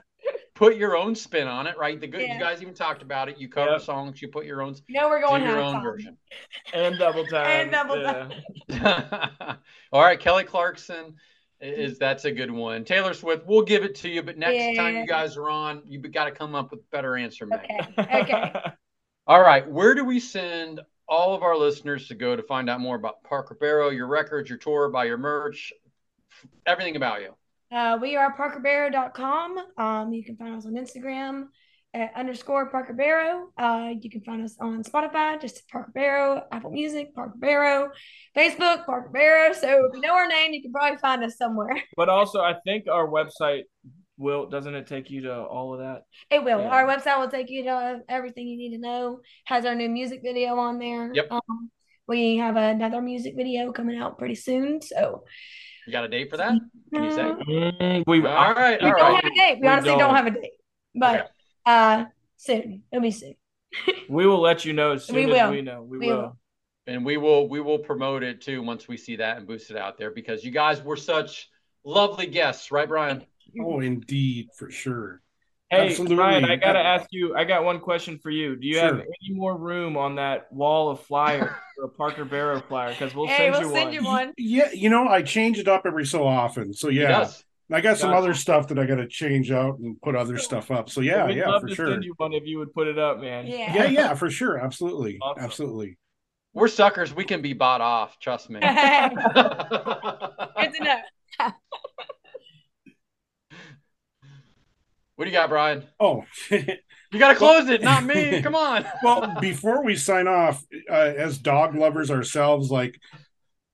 Put your own spin on it, right? The good yeah. you guys even talked about it. You cover yep. songs, you put your own. You know we're going to your own time. version. And double time. And double yeah. time. All right, Kelly Clarkson is that's a good one. Taylor Swift, we'll give it to you, but next yeah. time you guys are on, you got to come up with a better answer, man. Okay. Okay. All right, where do we send all of our listeners to go to find out more about Parker Barrow, your records, your tour, buy your merch, everything about you? Uh, we are parker barrow dot com. Um, you can find us on Instagram at underscore Parker Barrow. Uh, you can find us on Spotify, just Parker Barrow, Apple Music, Parker Barrow, Facebook, Parker Barrow. So if you know our name, you can probably find us somewhere. But also, I think our website will, doesn't it take you to all of that? It will. Yeah. Our website will take you to everything you need to know. Has our new music video on there. Yep. Um, we have another music video coming out pretty soon, so... You got a date for that? Can you say? We all right. All we right. don't have a date. We, we honestly don't. don't have a date, but okay. uh, soon it'll be soon. We will let you know as soon we as will. we know. We, we will. will, and we will we will promote it too once we see that and boost it out there because you guys were such lovely guests, right, Brian? Oh, indeed, for sure. Hey, absolutely. Ryan, I got to ask you, I got one question for you. Do you sure. have any more room on that wall of flyers for a Parker Barrow flyer? Because we'll, hey, send, we'll you send you one. Yeah, you know, I change it up every so often. So, yeah. I got some other stuff that I got to change out and put other stuff up. So, yeah, yeah, love for to sure. send you one if you would put it up, man. Yeah, yeah, yeah, for sure. Absolutely. Awesome. Absolutely. We're suckers. We can be bought off. Trust me. Good to know. What do you got, Brian? Oh, you got to close well, it, not me. Come on. Well, before we sign off, uh, as dog lovers ourselves, like,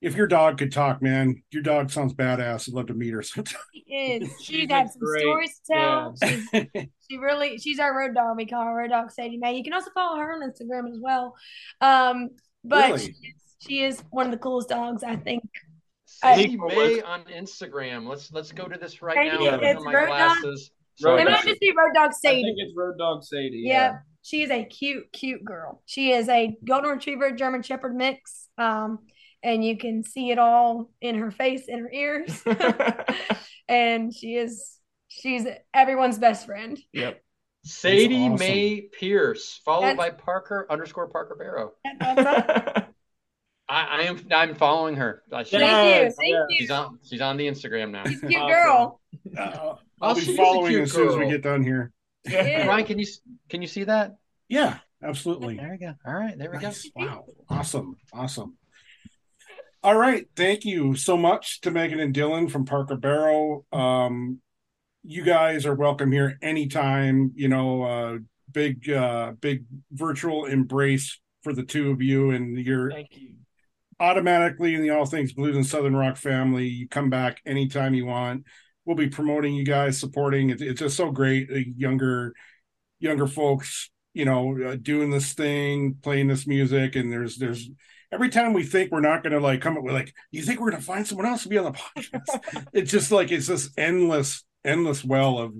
if your dog could talk, man, your dog sounds badass. I'd love to meet her sometime. She is. She's, she's got some great stories to tell. Yeah. She's, she really, she's our road dog. We call her Road Dog Sadie Mae. You can also follow her on Instagram as well. Um, but really? she, is, she is one of the coolest dogs, I think. Sadie uh, Mae on Instagram. Let's let's go to this right Sadie now. It's my road glasses. Dog. Road it dog. might just be Road Dog Sadie. I think it's Road Dog Sadie. Yeah. yeah. She is a cute, cute girl. She is a Golden Retriever, German Shepherd mix. Um, and you can see it all in her face and her ears. And she is, she's everyone's best friend. Yep. Sadie awesome. Mae Pierce, followed that's, by Parker underscore Parker Barrow. That's I, I am I'm following her. Thank you. Thank you. She's on, she's on the Instagram now. She's a cute girl. Uh, I'll oh, be following as soon girl. as we get done here. Yeah. Ryan, can you can you see that? Yeah, absolutely. There we go. All right, there we nice. go. Wow, awesome, awesome. All right, thank you so much to Megan and Dylan from Parker Barrow. Um, you guys are welcome here anytime. You know, uh, big uh, big virtual embrace for the two of you, and you're thank you. automatically in the All Things Blues and Southern Rock family. You come back anytime you want. We'll be promoting you guys, supporting. It's, it's just so great. Younger, younger folks, you know, doing this thing, playing this music. And there's, there's every time we think we're not going to like come up with like, you think we're going to find someone else to be on the podcast? It's just like, it's this endless, endless well of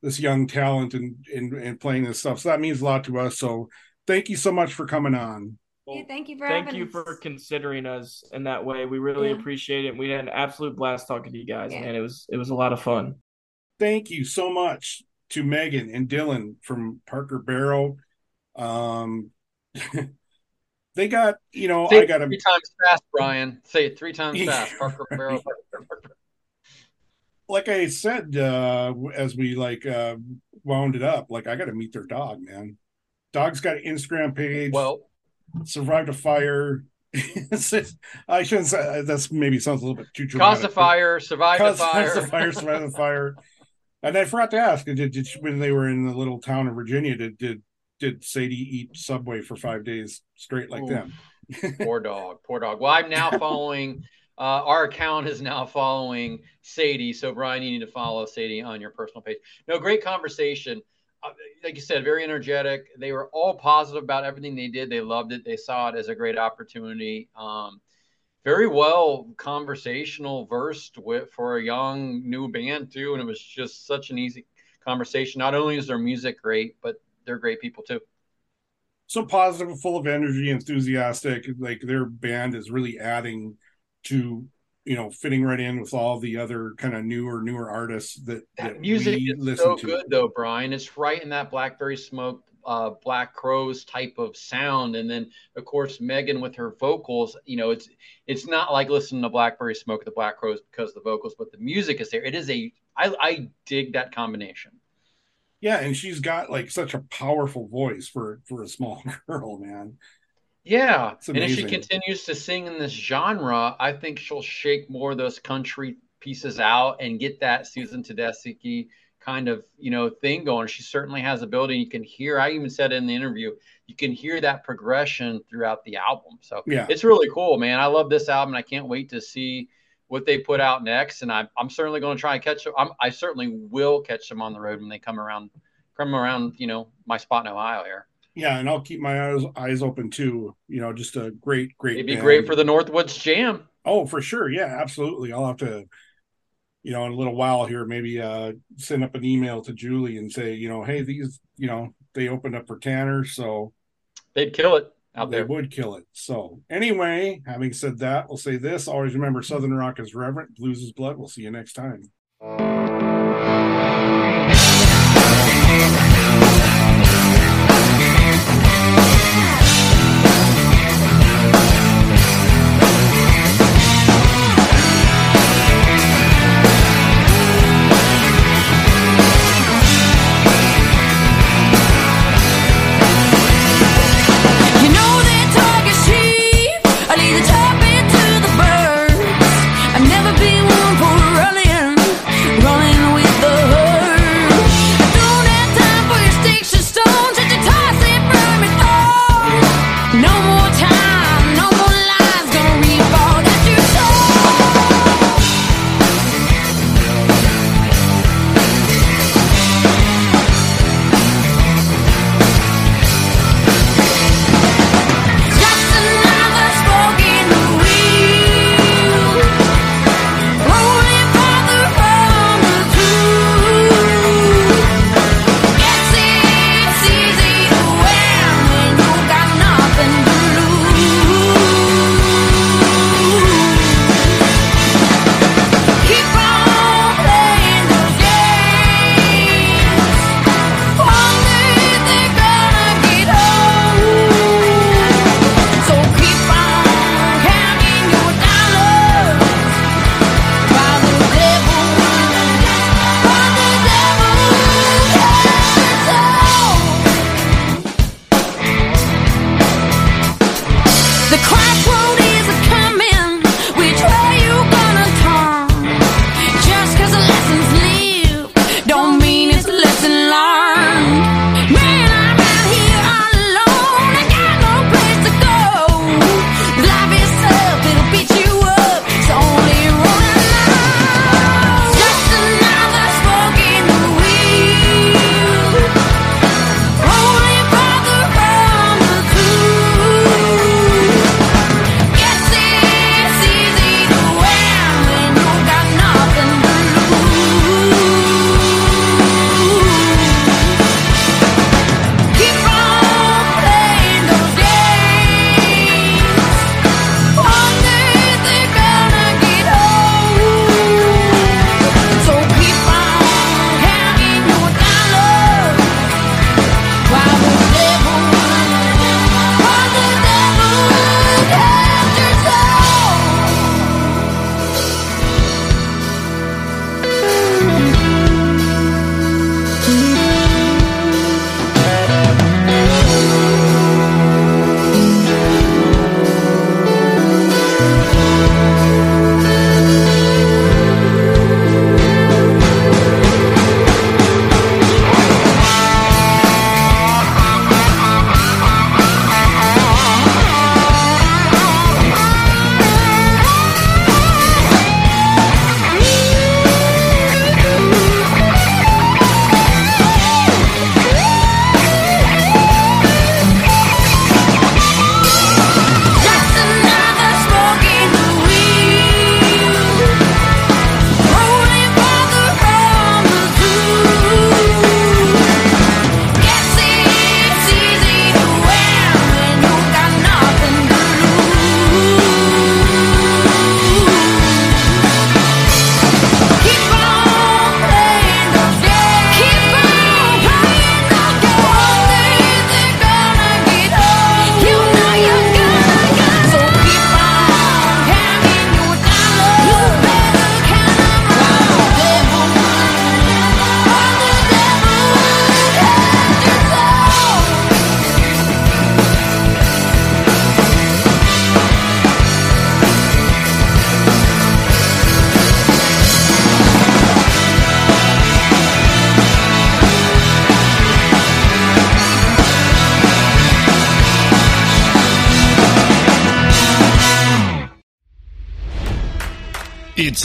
this young talent and, and, and playing this stuff. So that means a lot to us. So thank you so much for coming on. Well, yeah, thank you for thank you us. for considering us in that way. We really yeah. appreciate it. We had an absolute blast talking to you guys, yeah. man. It was it was a lot of fun. Thank you so much to Megan and Dylan from Parker Barrow. Um, they got you know Say I got three times fast, Brian. Say it three times fast, Parker Barrow. Like I said, uh, as we like uh, wound it up, like I got to meet their dog, man. Dog's got an Instagram page. Well. Survived a fire. I shouldn't say that's maybe sounds a little bit too dramatic. Caused a fire, survived caused, a fire, caused a fire, survived a fire. And I forgot to ask: did, did when they were in the little town of Virginia, did did, did Sadie eat Subway for five days straight like Ooh, them? Poor dog, poor dog. Well, I'm now following. Uh, our account is now following Sadie. So Brian, you need to follow Sadie on your personal page. No, great conversation. Like you said, very energetic. They were all positive about everything they did. They loved it. They saw it as a great opportunity. Um, very well conversational, versed with for a young new band too. And it was just such an easy conversation. Not only is their music great, but they're great people too. So positive, full of energy, enthusiastic. Like their band is really adding to, you know, fitting right in with all the other kind of newer, newer artists that, that, that music we is listen so to. Good though, Brian. It's right in that Blackberry Smoke, uh, Black Crowes type of sound, and then of course Megan with her vocals. You know, it's it's not like listening to Blackberry Smoke, the Black Crowes because of the vocals, but the music is there. It is a I I dig that combination. Yeah, and she's got like such a powerful voice for for a small girl, man. Yeah, and if she continues to sing in this genre, I think she'll shake more of those country pieces out and get that Susan Tedeschi kind of, you know, thing going. She certainly has ability. You can hear, I even said in the interview, you can hear that progression throughout the album. So yeah. It's really cool, man. I love this album. I can't wait to see what they put out next. And I'm, I'm certainly going to try and catch them. I'm, I certainly will catch them on the road when they come around, come around, you know, my spot in Ohio here. Yeah, and I'll keep my eyes eyes open too. You know, just a great, great. It'd be band. great for the Northwoods Jam. Oh, for sure. Yeah, absolutely. I'll have to, you know, in a little while here, maybe uh, send up an email to Julie and say, you know, hey, these, you know, they opened up for Tanner, so they'd kill it out they there. They would kill it. So anyway, having said that, we'll say this: always remember, Southern rock is reverent, blues is blood. We'll see you next time. It's